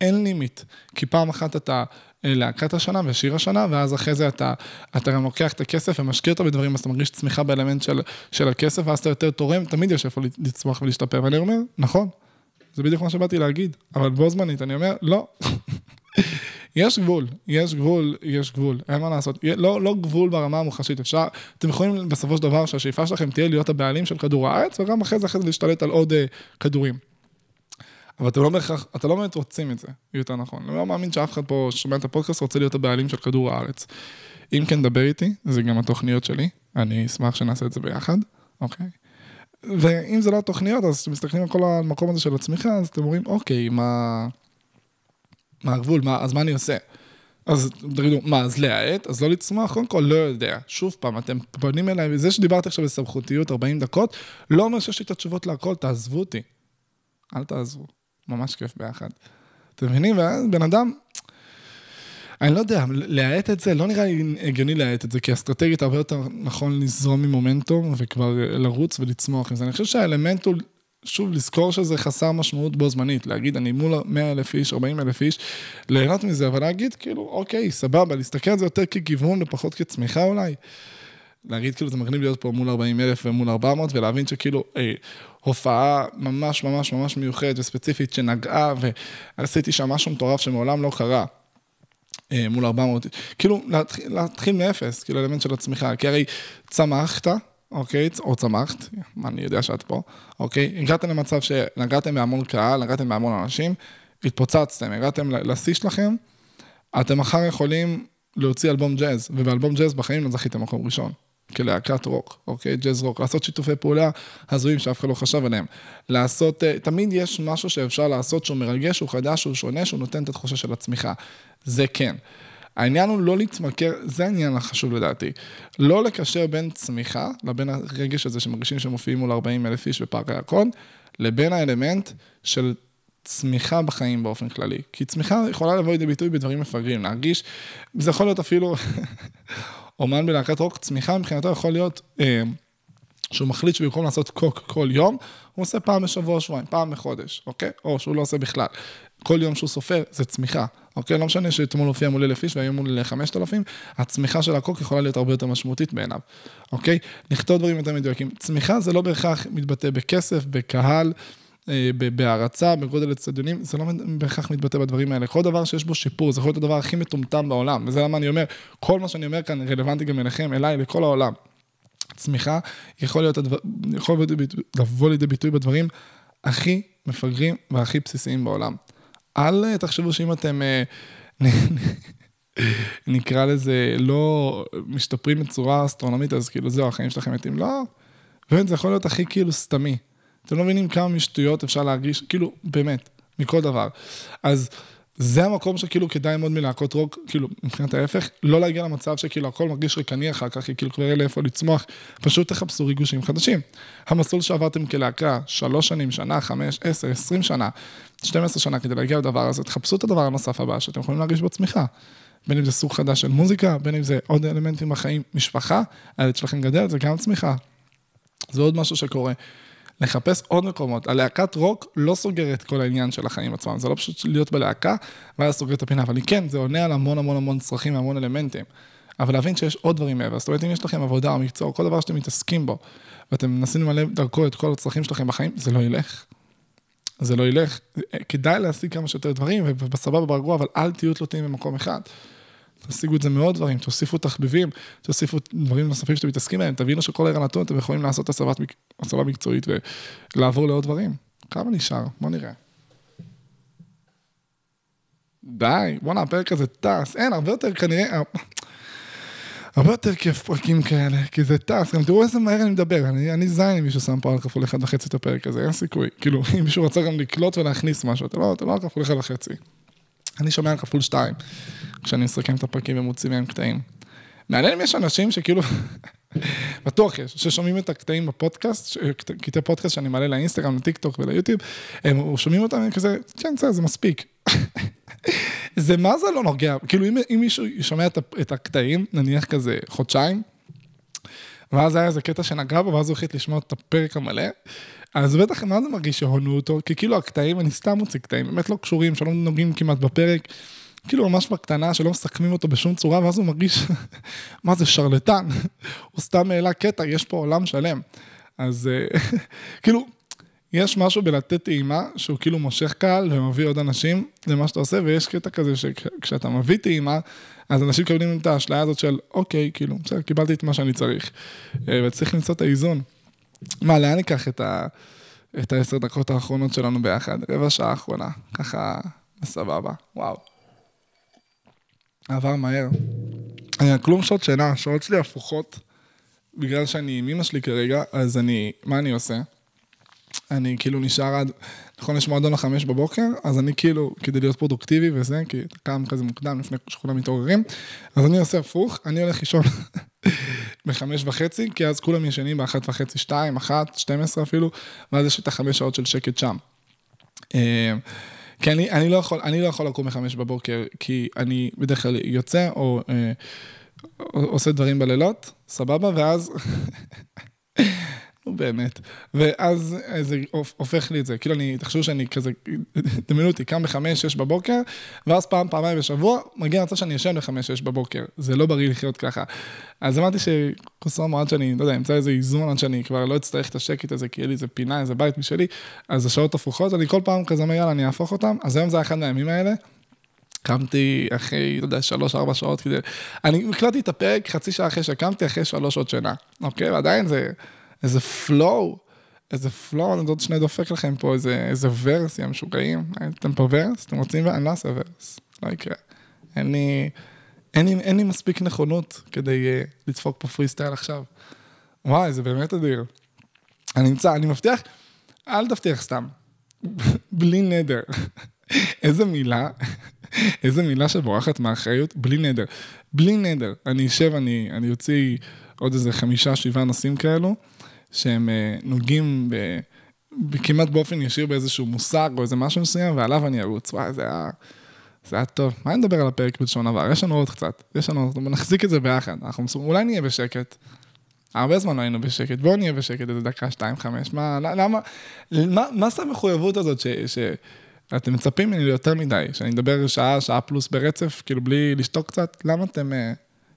אין לימיט, כי פעם אחת אתה להקת השנה ושיר השנה, ואז אחרי זה אתה גם לוקח את הכסף ומשקיע אותו בדברים, אז אתה מרגיש צמיחה באלמנט של הכסף, ואז אתה יותר תורם, תמיד יש איפה לצמוח ולהשתפר, ואני אומר, נכון, זה בדיוק מה שבאתי להגיד, אבל בו זמנית, אני אומר, לא, יש גבול, אין מה לעשות, לא גבול ברמה המוחשית, אפשר, אתם יכולים בסופו של דבר שהשאיפה שלכם תהיה להיות הבעלים של כדור הארץ, וגם אחרי זה להשתלט על עוד כדורים. אבל אתם לא באמת רוצים את זה, יותר נכון. אני לא מאמין שאף אחד פה שומע את הפודקאסט רוצה להיות הבעלים של כדור הארץ. אם כן דבר איתי, זה גם התוכניות שלי, אני אשמח שנעשה את זה ביחד, אוקיי? ואם זה לא התוכניות, אז כשמסתכלים על כל המקום הזה של הצמיחה, אז אתם אומרים, אוקיי, מה הגבול? אז מה אני עושה? אז תגידו, אז להעט? אז לא לצמח? קודם כל, לא יודע. שוב פעם, אתם פונים אליי, זה שדיברתי עכשיו בסמכותיות 40 דקות, לא אומר שיש לי את התשובות להכל, תעזבו אותי. אל תעזבו. ממש כיף ביחד. אתם מבינים? בן אדם, אני לא יודע, להעט את זה, לא נראה לי הגיוני להעט את זה, כי אסטרטגית הרבה יותר נכון לזרום עם מומנטום, וכבר לרוץ ולצמוח עם זה. אני חושב שהאלמנט הוא, שוב, לזכור שזה חסר משמעות בו זמנית, להגיד, אני מול 100,000 איש, 40,000 איש, ליהנות מזה, אבל להגיד, כאילו, אוקיי, סבבה, להסתכל על זה יותר כגיוון, ופחות כצמיחה אולי. להגיד, כאילו, זה מגניב להיות פה מול 40,000 ומול 400, ולהבין שכאילו, הופעה ממש ממש ממש מיוחדת וספציפית שנגעה, ועשיתי שם משהו מטורף שמעולם לא קרה, מול 400, כאילו, להתחיל מאפס, כאילו, אלמנט של הצמיחה, כי הרי צמחת, אוקיי, או צמחת, מה אני יודע שאת פה, אוקיי, הגעתם למצב שנגעתם בהמון קהל, נגעתם בהמון אנשים, התפוצצתם, הגעתם לשיא שלכם, אתם מחר יכולים להוציא אלבום ג'אז, ובאלבום ג'אז בחיים לא זכיתם מקום ראשון, כלהקת רוק, אוקיי, ג'אז רוק, לעשות שיתופי פעולה הזויים שאף אחד לא חשב עליהם, לעשות, תמיד יש משהו שאפשר לעשות שהוא מרגש, שהוא חדש, שהוא שונה, שהוא נותן את התחושה של הצמיחה, זה כן. העניין הוא לא להתמכר, זה העניין החשוב לדעתי, לא לקשר בין צמיחה, לבין הרגש הזה שמרגישים שמופיעים מול 40,000 איש בפארק הירקון, לבין האלמנט של צמיחה בחיים באופן כללי, כי צמיחה יכולה לבוא לידי ביטוי בדברים מפגרים, להרגיש, זה יכול להיות אפילו, אומן בלהקת רוק, צמיחה מבחינתו יכול להיות, שהוא מחליט שבמקום לעשות קוק כל יום, הוא עושה פעם בשבוע, שבועיים, פעם בחודש, אוקיי? או שהוא לא עושה בכלל. כל יום שהוא סופר, זה צמיחה, אוקיי? לא משנה שאתמול הופיע מול 1,000 איש, והיום מול 5,000, הצמיחה של הקוק יכולה להיות הרבה יותר משמעותית בעיניו, אוקיי? נכתוב דברים יותר מדויקים. צמיחה זה לא בהכרח מתבטא בכסף, בקהל, בהרצה, בגודל הצדדים, זה לא בהכרח מתבטא בדברים האלה. כל דבר שיש בו שיפור, זה יכול להיות הדבר הכי מטומטם בעולם, וזה למה אני אומר, כל מה שאני אומר כאן רלוונטי גם אליכם, אליי, לכל העולם. צמיחה יכול להיות לבוא לידי ביטוי בדברים הכי מפגרים והכי בסיסיים בעולם. אל תחשבו שאם אתם נקרא לזה לא משתפרים בצורה אסטרונומית, אז כאילו זהו, החיים שלכם מתים, לא. וזה יכול להיות הכי כאילו סתמי. אתם לא מבינים כמה משטויות אפשר להרגיש, כאילו באמת, מכל דבר. אז זה המקום שכאילו כדאי מאוד מלהקות רוק, כאילו, מבחינת ההפך, לא להגיע למצב שכאילו הכל מרגיש ריקני אחר כך, כי כאילו כבר יהיה לאיפה לצמוח, פשוט תחפשו ריגושים חדשים. המסלול שעברתם כלהקה, 3 שנים, שנה, 5, 10, 20 שנה, 12 שנה, כדי להגיע לדבר הזה, תחפשו את הדבר הנוסף הבא, שאתם יכולים להרגיש בו צמיחה. בין אם זה סוג חדש של מוזיקה, בין אם זה עוד אלמנטים בחיים, משפחה, הילד שלכם גדל, זה גם צמיחה. זה עוד משהו שקורה. לחפש עוד מקומות. הלהקת רוק לא סוגרת כל העניין של החיים עצמם. זה לא פשוט להיות בלהקה, ואז סוגרת את הפינה. אבל כן, זה עונה על המון המון המון צרכים, המון אלמנטים. אבל להבין שיש עוד דברים מעבר. זאת אומרת, אם יש לכם עבודה או מקצוע, או כל דבר שאתם מתעסקים בו, ואתם מנסים למלא דרכו את כל הצרכים שלכם בחיים, זה לא ילך. זה לא ילך. כדאי להשיג כמה שיותר דברים, ובסבבה ברגוע, אבל אל תהיו תלותיים במקום אחד. תשיגו את זה מאוד דברים, תוסיפו תחביבים, תוסיפו דברים נוספים שאתם מתעסקים בהם, תבינו שכל העיר הנתון אתם יכולים לעשות הסבה מקצועית ולעבור לעוד דברים. כמה נשאר? בוא נראה. די, בוא נה, הפרק הזה טס, אין, הרבה יותר כנראה, הרבה יותר כיף פרקים כאלה, כי זה טס, גם תראו איזה מהר אני מדבר, אני זיין אם מישהו שם פה על כפול 1.5 את הפרק הזה, אין סיכוי, כאילו, אם מישהו רוצה גם לקלוט ולהכניס משהו, אתה לא על כפול 1.5. אני שומע על כפול 2, כשאני מסרקם את הפרקים ומוציא מהם קטעים. מעניין אם יש אנשים שכאילו, בטוח יש, ששומעים את הקטעים בפודקאסט, קטעי פודקאסט שאני מעלה לאינסטגרם, לטיקטוק וליוטיוב, הם שומעים אותם כזה, כן, זה מספיק. זה מה זה לא נוגע, כאילו אם מישהו שומע את הקטעים, נניח כזה חודשיים, ואז היה איזה קטע שנגע בו, ואז הוא החליט לשמוע את הפרק המלא, אז בטח מה זה מרגיש שהונו אותו, כי כאילו הקטעים, אני סתם מוציא קטעים, באמת לא קשורים, שלא נוגעים כמעט בפרק, כאילו ממש בקטנה, שלא מסכמים אותו בשום צורה, ואז הוא מרגיש, מה זה שרלטן, הוא סתם מעלה קטע, יש פה עולם שלם, אז כאילו, יש משהו בלתת טעימה, שהוא כאילו מושך קהל, ומביא עוד אנשים למה שאתה עושה, ויש קטע כזה, שכשאתה מביא טעימה, אז אנשים קבלים את האשליה הזאת של, אוקיי, כאילו, קיבלתי את מה שאני צריך, וצריך למצוא את האיזון. מה, לאן ניקח את 10 דקות האחרונות שלנו ביחד? 15 דקות האחרונה, ככה בסבבה, וואו. עבר מהר. אני כלום שעות שינה, שעות שלי הפוכות, בגלל שאני עם אמא שלי כרגע, אז מה אני עושה? אני כאילו נשאר עד, נכון, יש מועדון 5:00 בבוקר, אז אני כאילו, כדי להיות פרודוקטיבי וזה, כי אתה קם כזה מוקדם לפני שכולם מתעוררים, אז אני עושה הפוך, אני הולך לישון 5:30, כי אז כולם ישנים 1:30, 2, 1, 12 אפילו, ואז יש את 5 שעות של שקט שם. כי אני לא יכול לקום 5:00 בבוקר, כי אני בדרך כלל יוצא, או עושה דברים בלילות, סבבה, ואז... באמת, ואז זה הופך לי את זה, כאילו תחשבו שאני כזה, דמיינו אותי, קם 5-6 בבוקר, ואז פעמיים בשבוע, מגיע מצב שאני ישן 5-6 בבוקר, זה לא בריא לחיות ככה, אז אמרתי שכוסם עד שאני, לא יודע, אמצא איזה איזון עד שאני כבר לא אצטרך את השקט הזה, כי יהיה לי איזה פינה, איזה בית משלי, אז השעות הפוכות, אני כל פעם כזה אומר, יאללה, אני אהפוך אותם, אז היום זה אחד מהימים האלה, קמתי אחרי, לא יודע, 3-4 שעות כדי, אני הקלטתי את הפרק 0.5 שעה אחרי שקמתי, אחרי 3 שעות שינה, אוקיי, ועדיין זה איזה flow, אני עוד שני דופק לכם פה, איזה ורס, ים שוגעים, אתם פה ורס, אתם רוצים, אני לא עושה ורס, לא יקרה, אין לי מספיק נכונות, כדי לדפוק פה פרי סטייל עכשיו, וואי, זה באמת אדיר, אני מבטיח, אל תבטיח סתם, בלי נדר, איזה מילה שבורחת מהאחריות, בלי נדר, אני אשב, אני יוציא עוד איזה 5-7 נושאים כאלו, שהם נוגעים כמעט באופן ישיר באיזשהו מושג או איזה משהו מסוים, ועליו אני ארוץ. וואי, זה היה טוב. מה נדבר על הפרק בלשון עבר? יש לנו עוד קצת. נחזיק את זה ביחד. אולי נהיה בשקט. הרבה זמן לא היינו בשקט. בואו נהיה בשקט איזה 1-2-5. מה זה המחויבות הזאת שאתם מצפים ממני יותר מדי? שאני אדבר 1-2 פלוס ברצף, כאילו בלי לשתוק קצת? למה אתם...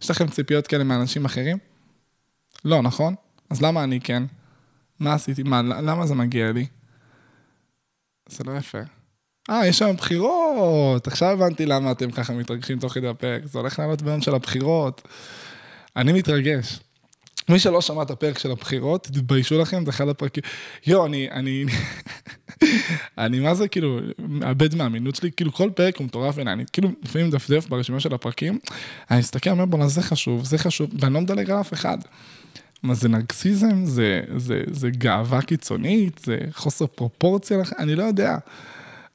יש לכם ציפיות כאלה מאנשים אחרים? לא, נכון? אז למה אני כן? מה עשיתי? למה זה מגיע לי? זה לא יפה. יש שם בחירות. עכשיו הבנתי למה אתם ככה מתרגשים תוך כדי הפרק. זה הולך לעלות ביום של הבחירות. אני מתרגש. מי שלא שמע את הפרק של הבחירות, תתביישו לכם, זה אחד הפרקים. אני מה זה כאילו, מאבד מהאמינות שלי, כאילו כל פרק הוא מטורף עיני, אני כאילו לפעמים דפדף ברשימה של הפרקים, אני מסתכל, אומר בוא, זה חשוב, ואני לא מדלג על אף אחד. מה זה נרקסיזם, זה גאווה קיצונית, זה חוסר פרופורציה, אני לא יודע,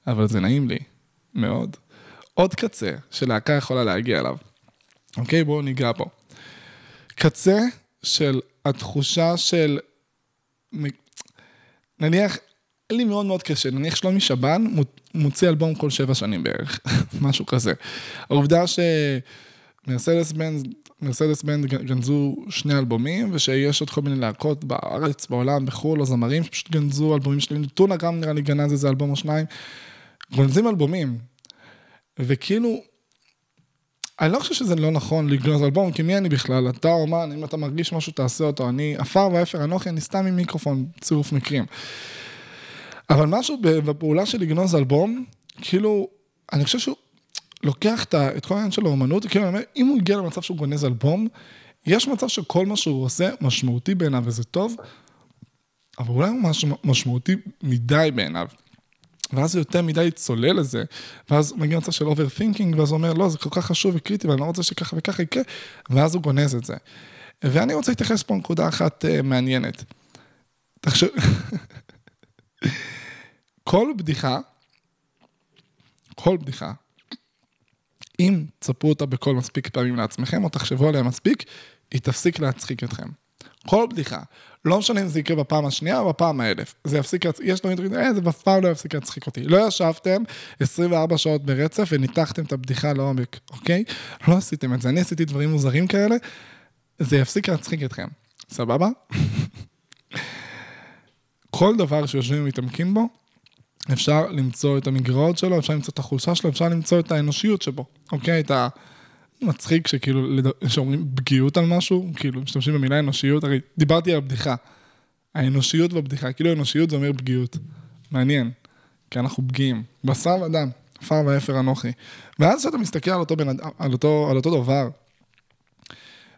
אבל זה נעים לי, מאוד. עוד קצה שלהקה יכולה להגיע אליו. אוקיי, בואו ניגע פה. קצה של התחושה של... נניח, לי מאוד מאוד קשה, נניח שלומי שבן מוציא אלבום כל 7 שנים בערך, משהו כזה. העובדה שמרסדס בנד גנזו 2 אלבומים, ושיש עוד כל מיני להקות בארץ, בעולם, בחול, או זמרים, שפשוט גנזו אלבומים שלהם, טונה גם נראה לי גנז איזה אלבום או 2, גונזים אלבומים, וכאילו, אני לא חושב שזה לא נכון לגנוז אלבום, כי מי אני בכלל? אתה אומן, אם אתה מרגיש משהו, תעשה אותו. אני אפר ואפר אנוכי, אני סתם עם מיקרופון, צירוף מקרים. אבל משהו בפעולה של לגנוז אלבום, כאילו, אני חושב שהוא לוקח את כל העניין של האומנות, כאילו, אני אומר, אם הוא הגיע למצב שהוא גונז אלבום, יש מצב שכל מה שהוא עושה משמעותי בעיניו, וזה טוב, אבל אולי הוא משהו משמעותי מדי בעיניו. ואז הוא יותר מדי צולל לזה, ואז מגיע מצב של overthinking, ואז הוא אומר, לא, זה כל כך חשוב וקריטי, ואני לא רוצה שככה וככה יקרה, ואז הוא גונז את זה. ואני רוצה להתייחס פה נקודה אחת מעניינת. תחשב... כל בדיחה, אם תספרו אותה בכל מספיק פעמים לעצמכם, או תחשבו עליה מספיק, היא תפסיק להצחיק אתכם. כל בדיחה. לא משנה אם זה יקרה בפעם השנייה או בפעם ה-1000. זה יפסיק, יש לו אינטרנט, זה בפעם לא יפסיק להצחיק אותי. לא ישבתם 24 שעות ברצף וניתחתם את הבדיחה לעומק, אוקיי? לא עשיתם את זה. אני עשיתי דברים מוזרים כאלה, זה יפסיק להצחיק אתכם. סבבה? כל דבר שיושבים ומתעמקים בו, אפשר למצוא את המגרעות שלו, אפשר למצוא את החולשה שלו, אפשר למצוא את האנושיות שבו, אוקיי? את ה... מצחיק שכאילו, שאומרים פגיעות על משהו, כאילו, משתמשים במילה אנושיות, הרי דיברתי על הבדיחה, האנושיות והבדיחה, כאילו אנושיות זה אומר פגיעות, מעניין, כי אנחנו פגיעים, בשר ודם, אפר ואפר אנוכי, ואז שאתה מסתכל על אותו דבר,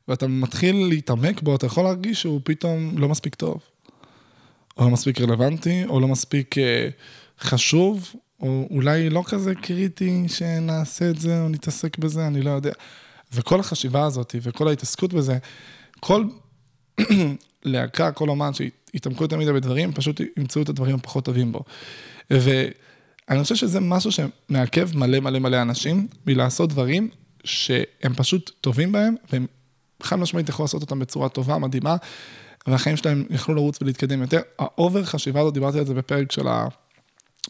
ואתה מתחיל להתעמק בו, אתה יכול להרגיש שהוא פתאום לא מספיק טוב, או לא מספיק רלוונטי, או לא מספיק חשוב, או אולי לא כזה קריטי שנעשה את זה או נתעסק בזה, אני לא יודע. וכל החשיבה הזאת וכל ההתעסקות בזה, כל להקה, כל אומן שהתעמקו תמיד בדברים, פשוט ימצאו את הדברים הפחות טובים בו. ואני חושב שזה משהו שמעכב מלא מלא מלא אנשים מלעשות דברים שהם פשוט טובים בהם, והם חד משמעית יכולים לעשות אותם בצורה טובה, מדהימה, והחיים שלהם יכלו לרוץ ולהתקדם יותר. האובר חשיבה הזאת, דיברתי על זה בפרק של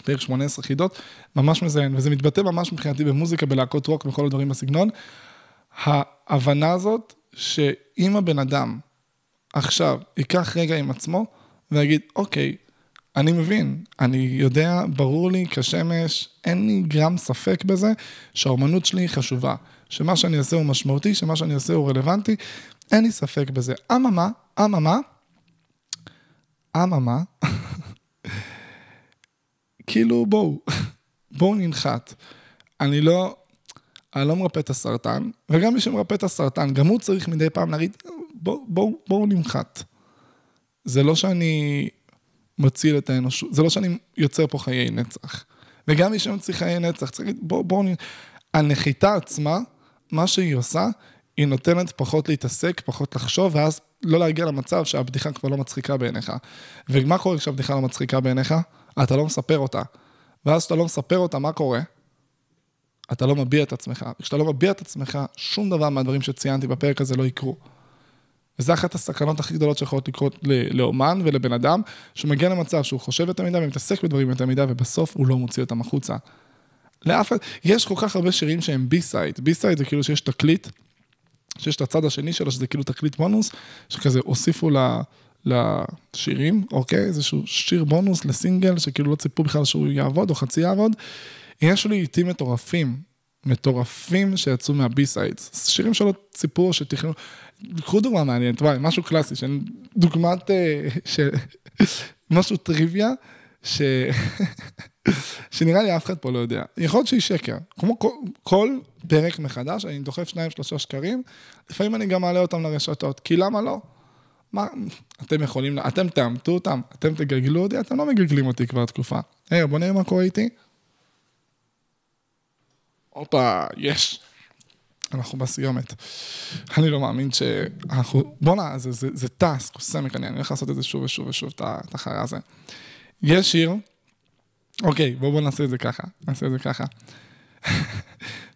פרק 18 חידות, ממש מזיין, וזה מתבטא ממש מבחינתי במוזיקה, בלהקות רוק, בכל הדברים בסגנון. ההבנה הזאת, שאם הבן אדם עכשיו ייקח רגע עם עצמו, ויגיד, אוקיי, אני מבין, אני יודע, ברור לי, כשמש, אין לי גרם ספק בזה, שהאומנות שלי חשובה, שמה שאני אעשה הוא משמעותי, שמה שאני אעשה הוא רלוונטי, אין לי ספק בזה. אממה, כאילו בואו ננחת, אני לא מרפא את הסרטן, וגם מי שמרפא את הסרטן, גם הוא צריך מדי פעם להגיד, בואו ננחת, זה לא שאני מציל את האנושות, זה לא שאני יוצר פה חיי נצח, וגם מי שמציא חיי נצח, צריך להגיד, בואו ננחת, הנחיתה עצמה, מה שהיא עושה, היא נותנת פחות להתעסק, פחות לחשוב, ואז לא להגיע למצב שהבדיחה כבר לא מצחיקה בעיניך, ומה קורה כשהבדיחה לא מצחיקה בעיניך? אתה לא מספר אותה, ואז שאתה לא מספר אותה, מה קורה? אתה לא מביע את עצמך, וכשאתה לא מביע את עצמך, שום דבר מהדברים שציינתי בפרק הזה לא יקרו, וזה אחת הסכנות הכי גדולות שיכולות לקרות לאומן ולבן אדם, שמגיע למצב שהוא חושב את המידה, ומתעסק בדברים את המידה, ובסוף הוא לא מוציא אותם החוצה. יש כל כך הרבה שירים שהם בי-סייד, בי-סייד זה כאילו שיש תקליט, שיש את הצד השני שלו, שזה כאילו תקליט בונוס, שכזה הוסיפו לשירים, אוקיי? איזשהו שיר בונוס לסינגל, שכאילו לא ציפו בכלל שהוא יעבוד, או חצי יעבוד. יש לי עיתים מטורפים שיצאו מהבי-סיידס. שירים שלא ציפו, שתכנו... קחו דוגמה מעניינת, וואי, משהו קלאסי, דוגמת... משהו טריוויה, שנראה לי אף אחד פה לא יודע. יכול להיות שהיא שקר. כמו כל פרק מחדש, אני דוחף 2-3 שקרים, לפעמים אני גם מעלה אותם לרשתות, כי למה לא? מה, אתם יכולים, אתם תעמתו אותם, אתם תגלגלו אותי, אתם לא מגלגלים אותי כבר תקופה. היי, בוא נראה מה קורה איתי. אופה, יש. אנחנו בסיומת. אני לא מאמין שאנחנו, בוא נע, זה טס, קוסמיק, אני הולך לעשות את זה שוב ושוב ושוב, את החרה הזה. יש שיר, אוקיי, בואו נעשה את זה ככה.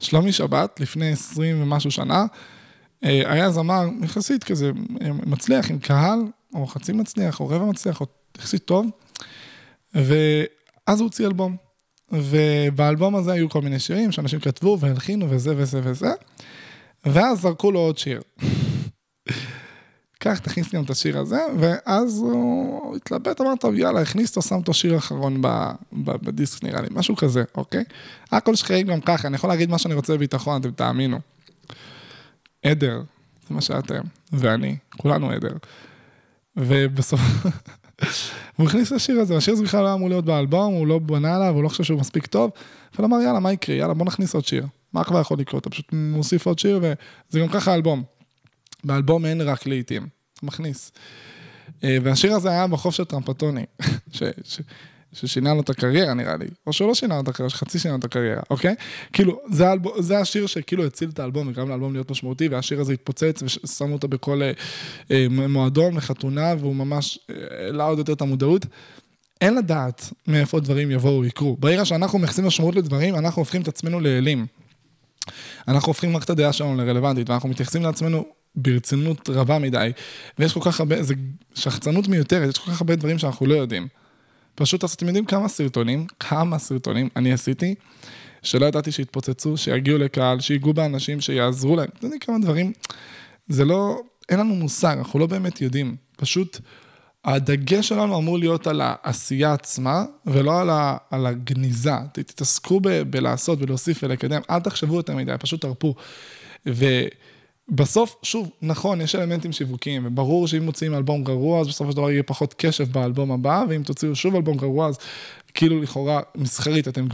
שלומי שבת, לפני 20 ומשהו שנה, היה זמר יחסית כזה, מצליח עם קהל, או חצי מצליח, או רבע מצליח, או יחסית טוב, ואז הוא הוציא אלבום, ובאלבום הזה היו כל מיני שירים, שאנשים כתבו והלחינו וזה וזה וזה, ואז זרקו לו עוד שיר. כך תכניס גם את השיר הזה, ואז הוא התלבט, אמר, טוב, יאללה, הכניס, שם את השיר האחרון בדיסק, נראה לי, משהו כזה, אוקיי? הכל שחרר גם ככה, אני יכול להגיד מה שאני רוצה בביטחון, אתם תאמינו. עדר, זה מה שאתם, ואני, כולנו עדר. ובסוף, הוא הכניס לשיר הזה, השיר הזה בכלל לא אמור להיות באלבום, הוא לא בנה עליו, הוא לא חושב שהוא מספיק טוב, אבל אמר, יאללה, מה יקרה? יאללה, בוא נכניס עוד שיר. מה כבר יכול לקרות? אתה פשוט מוסיף עוד שיר, וזה גם ככה אלבום. באלבום אין רק לעיתים, מכניס. והשיר הזה היה בחוף של טרמפטוני, ששינה לו את הקריירה, נראה לי. או שלא שינה לו את הקריירה, שחצי שינה לו את הקריירה, אוקיי? כאילו, זה השיר שכאילו הציל את האלבום, וגרם לאלבום להיות משמעותי, והשיר הזה התפוצץ, ושמו אותו בכל מועדון, לחתונה, והוא ממש העלה עוד יותר את המודעות. אין לדעת מאיפה דברים יבואו, יקרו. בעירה שאנחנו מחסים משמעות לדברים, אנחנו הופכים את עצמנו לאלים. אנחנו הופכים רק את הדעה שלנו לרלוונטית, ואנחנו מתייחסים לעצמנו ברצינות רבה מדי, ויש כל כך הרבה, זה שחצנות מיותרת, יש כל כך הרבה דברים שאנחנו לא יודעים. פשוט, אתם יודעים כמה סרטונים אני עשיתי, שלא ידעתי שהתפוצצו, שיגיעו לקהל, שיגעו באנשים, שיעזרו להם. זה כמה דברים, זה לא, אין לנו מושג, אנחנו לא באמת יודעים. פשוט, הדגש שלנו אמור להיות על העשייה עצמה, ולא על הגניזה. תתעסקו בלעשות, בלהוסיף ולקדם. אל תחשבו יותר מדי, פשוט תרפו. ובסוף, שוב, נכון, יש אלמנטים שיווקיים, וברור שאם מוציאים אלבום גרוע, אז בסוף הדבר יהיה פחות קשב באלבום הבא, ואם תוציאו שוב אלבום גרוע, אז כאילו לכאורה מסחרית אתם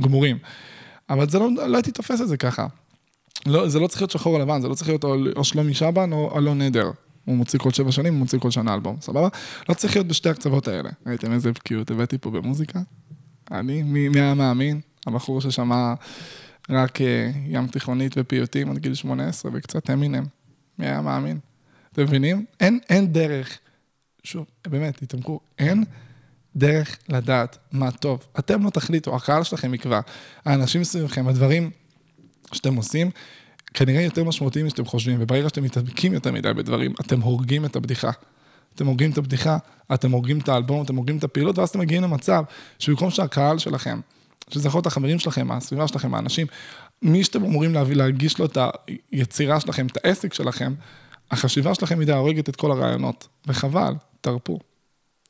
גמורים. אבל זה לא הייתי תופס את זה ככה. זה לא צריך להיות שחור הלבן, זה לא צריך להיות או שלומי שבן או אלון נדר. הוא מוציא כל 7 שנים, הוא מוציא כל שנה אלבום, סבבה? לא צריך להיות בשתי הקצוות האלה. ראיתם איזה בקיאות, הבאתי פה במוזיקה? אני, מי המאמין? הבחור ששמע רק ים תיכונית ופיוטים עד גיל 18, וקצת אמינם. מי המאמין? אתם מבינים? אין דרך, שוב, באמת, תתעמקו, אין דרך לדעת מה טוב. אתם לא תחליטו, הקהל שלכם יקבע. האנשים סביבכם, הדברים שאתם עושים, כנראה יותר משמעותיים משאתם חושבים, ובעירה שאתם מתעמקים יותר מדי בדברים, אתם הורגים את הבדיחה. אתם הורגים את הבדיחה, אתם הורגים את האלבום, אתם הורגים את הפעילות, ואז אתם מגיעים למצב שבמקום שהקהל שלכם, שזה יכול להיות החברים שלכם, הסביבה שלכם, האנשים, מי שאתם אמורים להגיש לו את היצירה שלכם, את העסק שלכם, החשיבה שלכם מדי הורגת את כל הרעיונות. וחבל, תרפו.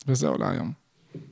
וזהו להיום.